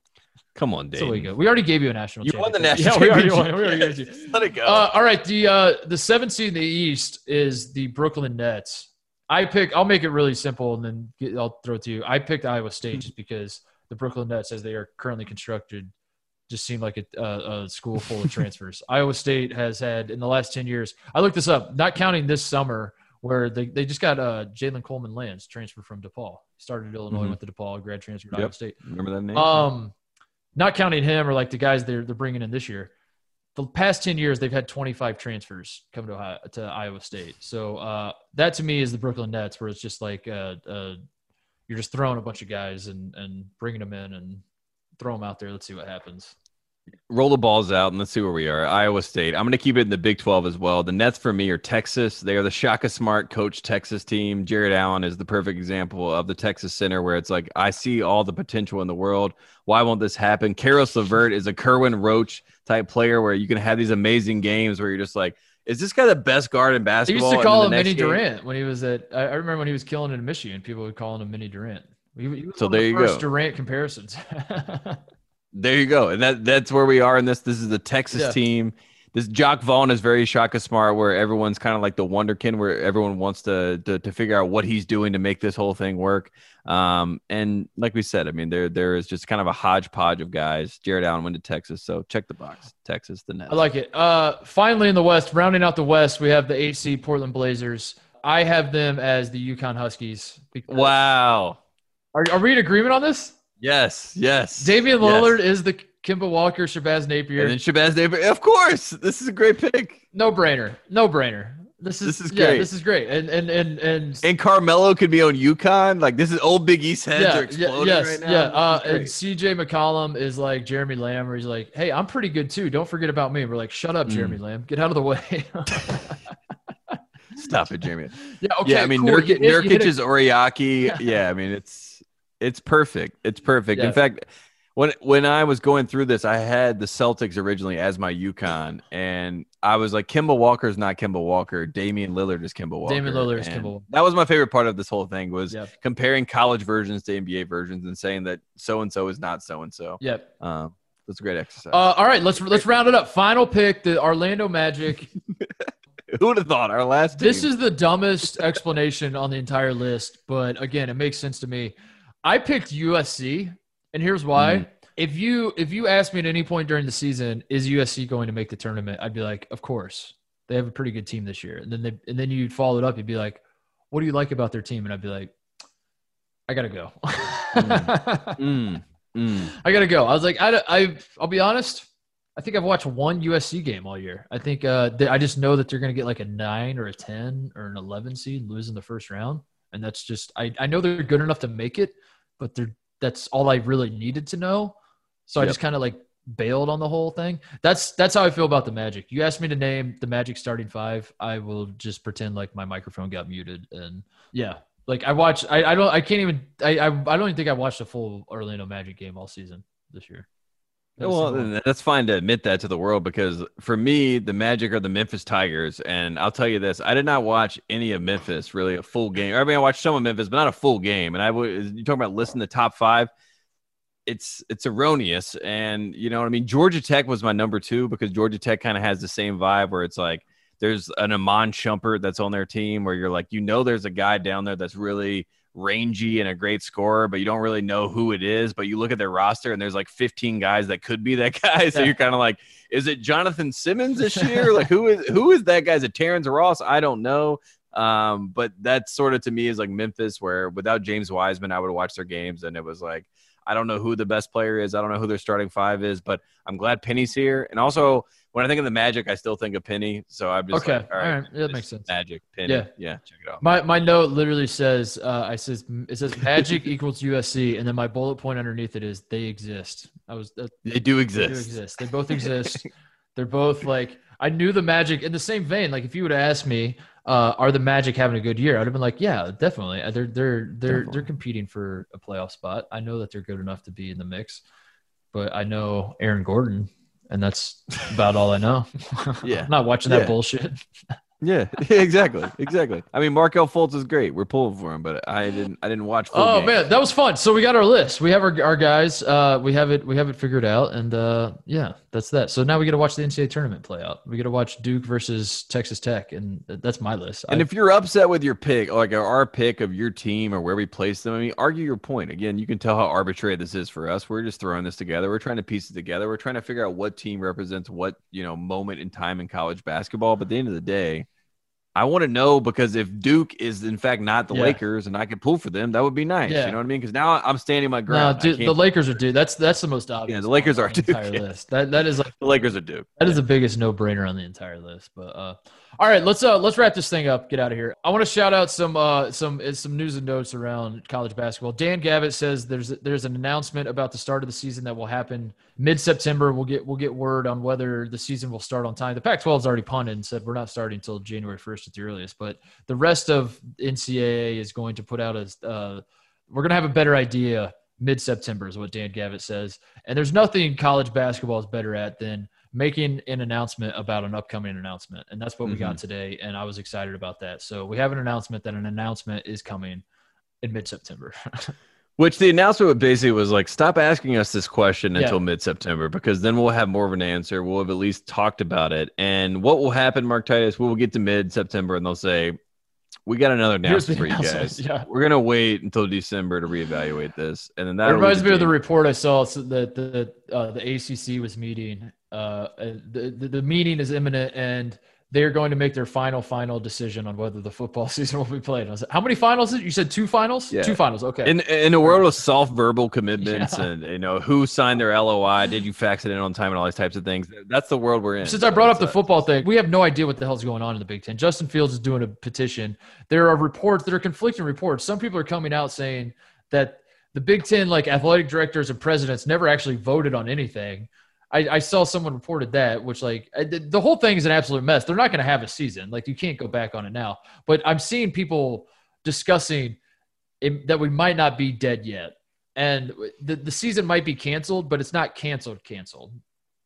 Come on, Dayton. So we already gave you a national. You won the national. Yeah, we already won. We already gave you. Let it go. All right, the 7 seed in the East is the Brooklyn Nets. I'll make it really simple, and then I'll throw it to you. I picked Iowa State just because the Brooklyn Nets, as they are currently constructed, just seem like a school full of transfers. Iowa State has had in the last 10 years. I looked this up, not counting this summer, where they just got Jalen Coleman Lands transferred from DePaul. Started at Illinois, went to DePaul, grad transfer to Iowa State. Remember that name? Not counting him or like the guys they're bringing in this year. The past 10 years, they've had 25 transfers come to Iowa State. So that to me is the Brooklyn Nets, where it's just like you're just throwing a bunch of guys and bringing them in and throw them out there. Let's see what happens. Roll the balls out and let's see where we are. Iowa State. I'm going to keep it in the Big 12 as well. The Nets for me are Texas. They are the Shaka Smart coach Texas team. Jared Allen is the perfect example of the Texas center where it's like, I see all the potential in the world. Why won't this happen? Caris LeVert is a Kerwin Roach type player where you can have these amazing games where you're just like, is this guy the best guard in basketball? They used to call him Mini Durant when he was I remember when he was killing it in Michigan, people would call him Mini Durant. He was so there you go. First Durant comparisons. There you go. And that's where we are in this. This is the Texas team. This Jacque Vaughn is very Shaka Smart, where everyone's kind of like the wonderkind, where everyone wants to figure out what he's doing to make this whole thing work. And like we said, I mean, there is just kind of a hodgepodge of guys. Jared Allen went to Texas, so check the box. Texas, the Nets. I like it. Finally in the West, rounding out the West, we have the 8 seed Portland Blazers. I have them as the UConn Huskies. Wow. Are we in agreement on this? Yes. Damian Lillard is the Kemba Walker, Shabazz Napier. And then Shabazz Napier. Of course. This is a great pick. No brainer. This is great. This is great. And Carmelo could be on UConn. Like this is old Big East heads are exploding right now. Yeah. And CJ McCollum is like Jeremy Lamb, where he's like, hey, I'm pretty good too. Don't forget about me. We're like, shut up, Jeremy Lamb. Get out of the way. Stop it, Jeremy. Yeah, okay. Yeah, I mean, cool. Nurkic is Oriaki. Yeah, I mean, it's perfect. It's perfect. Yeah. In fact, when I was going through this, I had the Celtics originally as my UConn, and I was like, Kemba Walker is not Kemba Walker. Damian Lillard is Kemba Walker. That was my favorite part of this whole thing was comparing college versions to NBA versions and saying that so-and-so is not so-and-so. Yep. That's a great exercise. All right, let's round it up. Final pick, the Orlando Magic. Who would have thought our last team? This is the dumbest explanation on the entire list, but again, it makes sense to me. I picked USC, and here's why. If you asked me at any point during the season, is USC going to make the tournament? I'd be like, of course. They have a pretty good team this year. And then you'd follow it up. You'd be like, what do you like about their team? And I'd be like, I got to go. I got to go. I was like, I'll be honest. I think I've watched one USC game all year. I think I just know that they're going to get like a 9 or a 10 or an 11 seed and lose in the first round. And that's just – I know they're good enough to make it, but that's all I really needed to know. So I just kind of like bailed on the whole thing. That's how I feel about the Magic. You asked me to name the Magic starting five, I will just pretend like my microphone got muted. And, yeah, like I watched – I don't even think I watched a full Orlando Magic game all season this year. Well, that's fine to admit that to the world because for me, the Magic are the Memphis Tigers. And I'll tell you this, I did not watch any of Memphis, really, a full game. I mean, I watched some of Memphis, but not a full game. And you're talking about listing the top five. It's erroneous. And you know what I mean? Georgia Tech was my number 2 because Georgia Tech kind of has the same vibe where it's like there's an Iman Shumpert that's on their team where you're like, there's a guy down there that's really – rangy and a great scorer, but you don't really know who it is. But you look at their roster and there's like 15 guys that could be that guy. So you're kind of like, is it Jonathan Simmons this year? Like who is that guy? Is it Terrence Ross? I don't know. But that sort of to me is like Memphis, where without James Wiseman, I would watch their games and it was like, I don't know who the best player is. I don't know who their starting five is, but I'm glad Penny's here. And also when I think of the Magic, I still think of Penny. So I'm just like, all right. Yeah, that makes sense. Magic, Penny. Yeah. Check it out. My note literally says, it says Magic equals USC. And then my bullet point underneath it is they exist. They do exist. They both exist. They're both like, I knew the Magic, in the same vein, like if you would have asked me, are the Magic having a good year? I would have been like, yeah, definitely. They're competing for a playoff spot. I know that they're good enough to be in the mix, but I know Aaron Gordon, and that's about all I know. Yeah, I'm not watching that bullshit. Yeah, exactly. I mean, Markelle Fultz is great. We're pulling for him, but I didn't watch. Man, that was fun. So we got our list. We have our guys. We have it figured out, and yeah, that's that. So now we got to watch the NCAA tournament play out. We got to watch Duke versus Texas Tech, and that's my list. And if you're upset with your pick, like our pick of your team or where we place them, I mean, argue your point. Again, you can tell how arbitrary this is for us. We're just throwing this together. We're trying to piece it together. We're trying to figure out what team represents what, moment in time in college basketball. But at the end of the day, I want to know, because if Duke is in fact not the Lakers and I could pull for them, that would be nice. Yeah. You know what I mean? Because now I'm standing my ground. No, dude, the Lakers are Duke. That's the most obvious. Yeah, the Lakers are Duke. List. That is like the Lakers are Duke. That is the biggest no-brainer on the entire list. But all right, let's wrap this thing up. Get out of here. I want to shout out some news and notes around college basketball. Dan Gavitt says there's an announcement about the start of the season that will happen mid-September. We'll get word on whether the season will start on time. The Pac-12 has already punted and said we're not starting until January 1st. At the earliest, but the rest of NCAA is going to put out we're going to have a better idea mid-September is what Dan Gavitt says. And there's nothing college basketball is better at than making an announcement about an upcoming announcement. And that's what we got today. And I was excited about that. So we have an announcement that an announcement is coming in mid-September. Which the announcement basically was like, stop asking us this question until mid-September, because then we'll have more of an answer. We'll have at least talked about it. And what will happen, Mark Titus, we will get to mid-September and they'll say, we got another announcement for you guys. Yeah. We're going to wait until December to reevaluate this. And then that reminds me of the report I saw that the ACC was meeting. The meeting is imminent and they're going to make their final decision on whether the football season will be played. I was like, how many finals? You said two finals? Yeah. Two finals, okay. In a world of soft verbal commitments and who signed their LOI, did you fax it in on time and all these types of things, that's the world we're in. Since I brought up the football thing, we have no idea what the hell's going on in the Big Ten. Justin Fields is doing a petition. There are reports that are conflicting reports. Some people are coming out saying that the Big Ten, like athletic directors and presidents, never actually voted on anything. I saw someone reported that, which the whole thing is an absolute mess. They're not going to have a season. Like you can't go back on it now, but I'm seeing people discussing that we might not be dead yet. And the season might be canceled, but it's not canceled.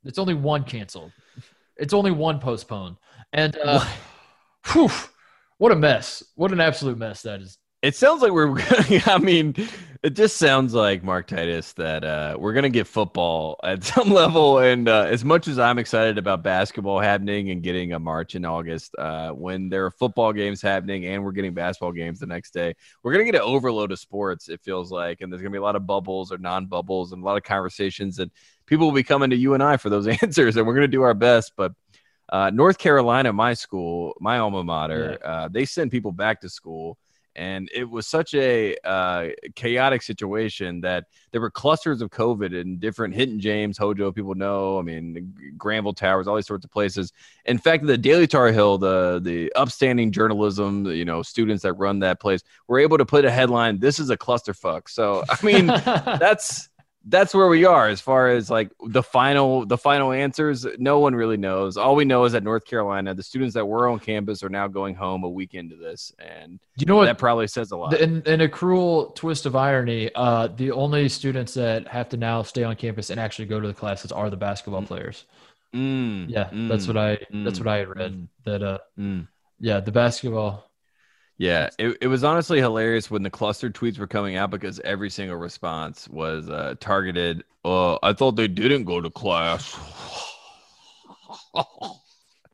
It's only one canceled. It's only one postponed. And whew, what a mess. What an absolute mess that is. It sounds like it just sounds like, Mark Titus, that we're going to get football at some level. And as much as I'm excited about basketball happening and getting a March and August, when there are football games happening and we're getting basketball games the next day, we're going to get an overload of sports, it feels like. And there's going to be a lot of bubbles or non-bubbles and a lot of conversations. And people will be coming to you and I for those answers. And we're going to do our best. But North Carolina, my school, my alma mater, they send people back to school. And it was such a chaotic situation that there were clusters of COVID in different Hinton James, Hojo, people know. I mean, Granville Towers, all these sorts of places. In fact, the Daily Tar Heel, the upstanding journalism, students that run that place, were able to put a headline, "This is a clusterfuck." So, I mean, that's where we are as far as like the final answers. No one really knows. All we know is that North Carolina, the students that were on campus are now going home a week into this. And that probably says a lot. In a cruel twist of irony, the only students that have to now stay on campus and actually go to the classes are the basketball players. That's what I had read that. The basketball. Yeah, it was honestly hilarious when the clustered tweets were coming out because every single response was targeted. I thought they didn't go to class. I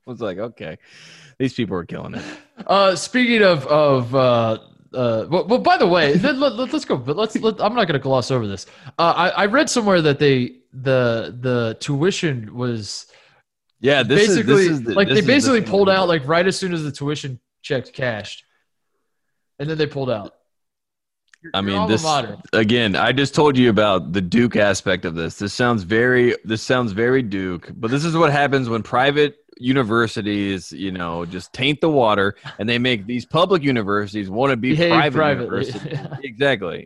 was like, okay, these people are killing it. Speaking of by the way, let's go. But I'm not going to gloss over this. I read somewhere that the tuition was basically pulled out like right as soon as the tuition checked cashed. And then they pulled out. Again, I just told you about the Duke aspect of this. This sounds very Duke, but this is what happens when private universities, you know, just taint the water, and they make these public universities want to be private universities.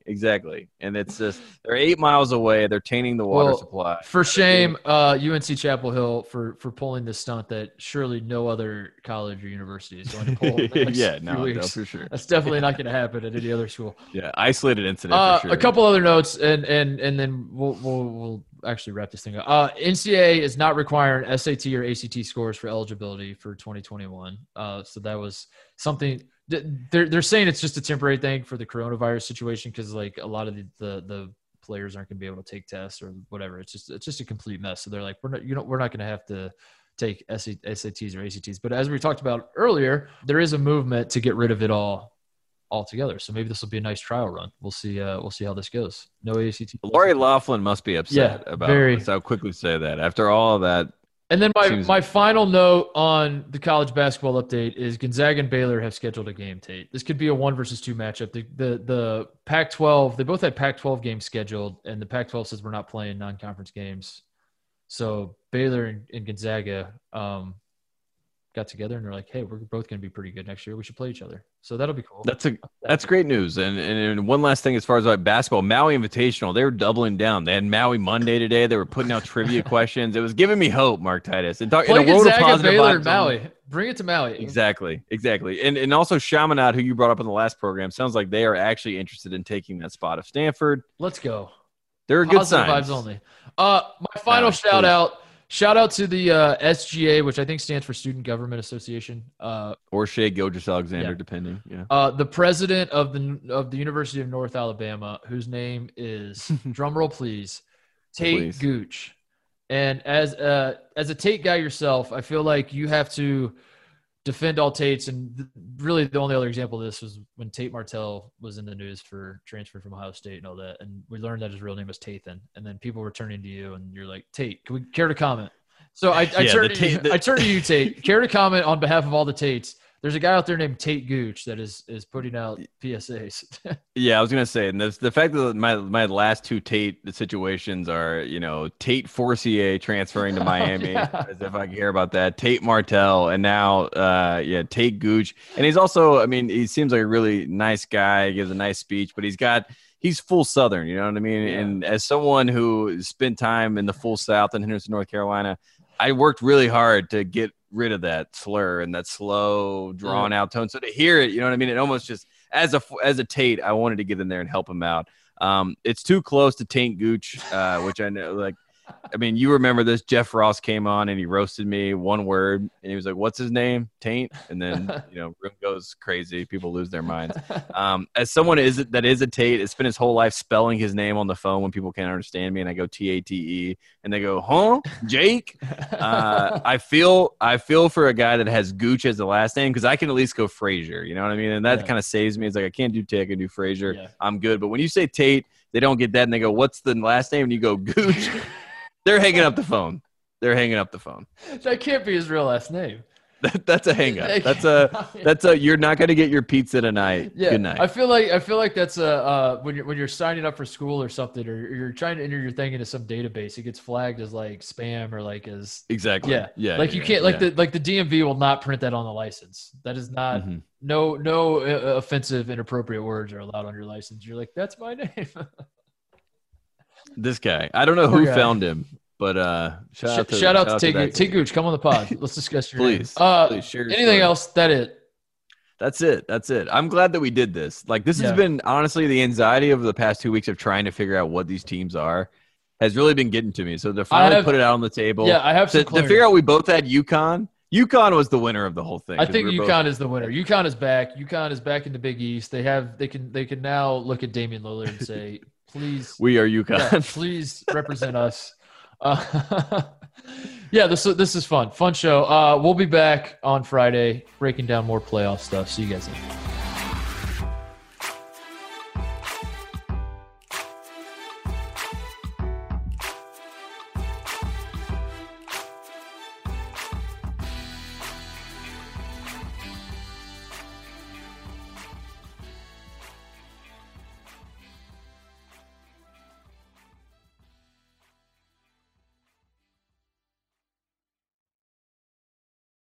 Exactly. And it's just they're 8 miles away. They're tainting the water supply. For shame, UNC Chapel Hill for pulling this stunt that surely no other college or university is going to pull. For sure. That's definitely not going to happen at any other school. Yeah, isolated incident. For sure. A couple other notes, and then we'll actually wrap this thing up. NCAA is not requiring SAT or ACT scores for eligibility for 2021. So that was something they're saying it's just a temporary thing for the coronavirus situation, because like a lot of the players aren't going to be able to take tests or whatever. It's just a complete mess. So they're like, we're not going to have to take SATs or ACTs. But as we talked about earlier, there is a movement to get rid of it all altogether. So maybe this will be a nice trial run. We'll see how this goes. No ACT. Lori Loughlin must be upset about this. I'll quickly say that after all of that. And then my final note on the college basketball update is Gonzaga and Baylor have scheduled a game, Tate. This could be a 1-2 matchup. The Pac-12, they both had Pac-12 games scheduled, and the Pac-12 says we're not playing non-conference games. So Baylor and Gonzaga got together and they're like, hey, we're both going to be pretty good next year. We should play each other. So that'll be cool. That's great news. And one last thing as far as like basketball, Maui Invitational, they were doubling down. They had Maui Monday today. They were putting out trivia questions. It was giving me hope, Mark Titus. And talk, play in a world of positive Baylor, Maui. Bring it to Maui. Exactly. And also Chaminade, who you brought up in the last program, sounds like they are actually interested in taking that spot of Stanford. Let's go. They're a good sign. Positive vibes only. My final shout-out. Shout out to the SGA, which I think stands for Student Government Association, or Shea Gilgeous-Alexander, depending. Yeah. The president of the University of North Alabama, whose name is drumroll please, Tate Gooch. And as a Tate guy yourself, I feel like you have to defend all Tates. And really, the only other example of this was when Tate Martell was in the news for transfer from Ohio State and all that. And we learned that his real name was Tathan. And then people were turning to you and you're like, Tate, can we care to comment? So I turned to you, Tate, care to comment on behalf of all the Tates. There's a guy out there named Tate Gooch that is putting out PSAs. Yeah, I was gonna say, and the fact that my last two Tate situations are, you know, Tate Forcier transferring to Miami, as if I care about that. Tate Martell, and now, Tate Gooch, and he's also, I mean, he seems like a really nice guy. He gives a nice speech, but he's full Southern, you know what I mean? Yeah. And as someone who spent time in the full South in Henderson, North Carolina, I worked really hard to get rid of that slur and that slow, drawn out tone. So to hear it, you know what I mean? It almost just, as a Tate, I wanted to get in there and help him out. It's too close to Tate Gooch, which I know, like, I mean, you remember this, Jeff Ross came on and he roasted me one word and he was like, what's his name? Taint. And then, you know, room goes crazy. People lose their minds. As someone that is a Tate, has spent his whole life spelling his name on the phone when people can't understand me. And I go T-A-T-E and they go, huh, Jake? I feel for a guy that has Gooch as the last name, because I can at least go Frazier. You know what I mean? And that kind of saves me. It's like, I can't do Tate, I can do Frazier. Yeah. I'm good. But when you say Tate, they don't get that. And they go, what's the last name? And you go, Gooch. They're hanging up the phone. That can't be his real last name. That's a hang up. That's a you're not going to get your pizza tonight. Yeah. Good night. I feel like that's a when you're signing up for school or something, or you're trying to enter your thing into some database, it gets flagged as like spam or like as exactly. Yeah. Yeah. Like you can't the DMV will not print that on the license. That is not no offensive, inappropriate words are allowed on your license. You're like, that's my name. This guy, I don't know who found him, but shout out to Tate Gooch. Come on the pod. Let's discuss your please share your anything story. Else. That's it. I'm glad that we did this. Like this has been honestly the anxiety of the past 2 weeks of trying to figure out what these teams are has really been getting to me. So to finally put it out on the table. Yeah, I have to figure out. We both had UConn. UConn was the winner of the whole thing. I think UConn is the winner. UConn is back. UConn is back in the Big East. They can now look at Damian Lillard and say. Please, we are UConn. Yeah, please represent us. This is fun show. We'll be back on Friday breaking down more playoff stuff. See you guys later.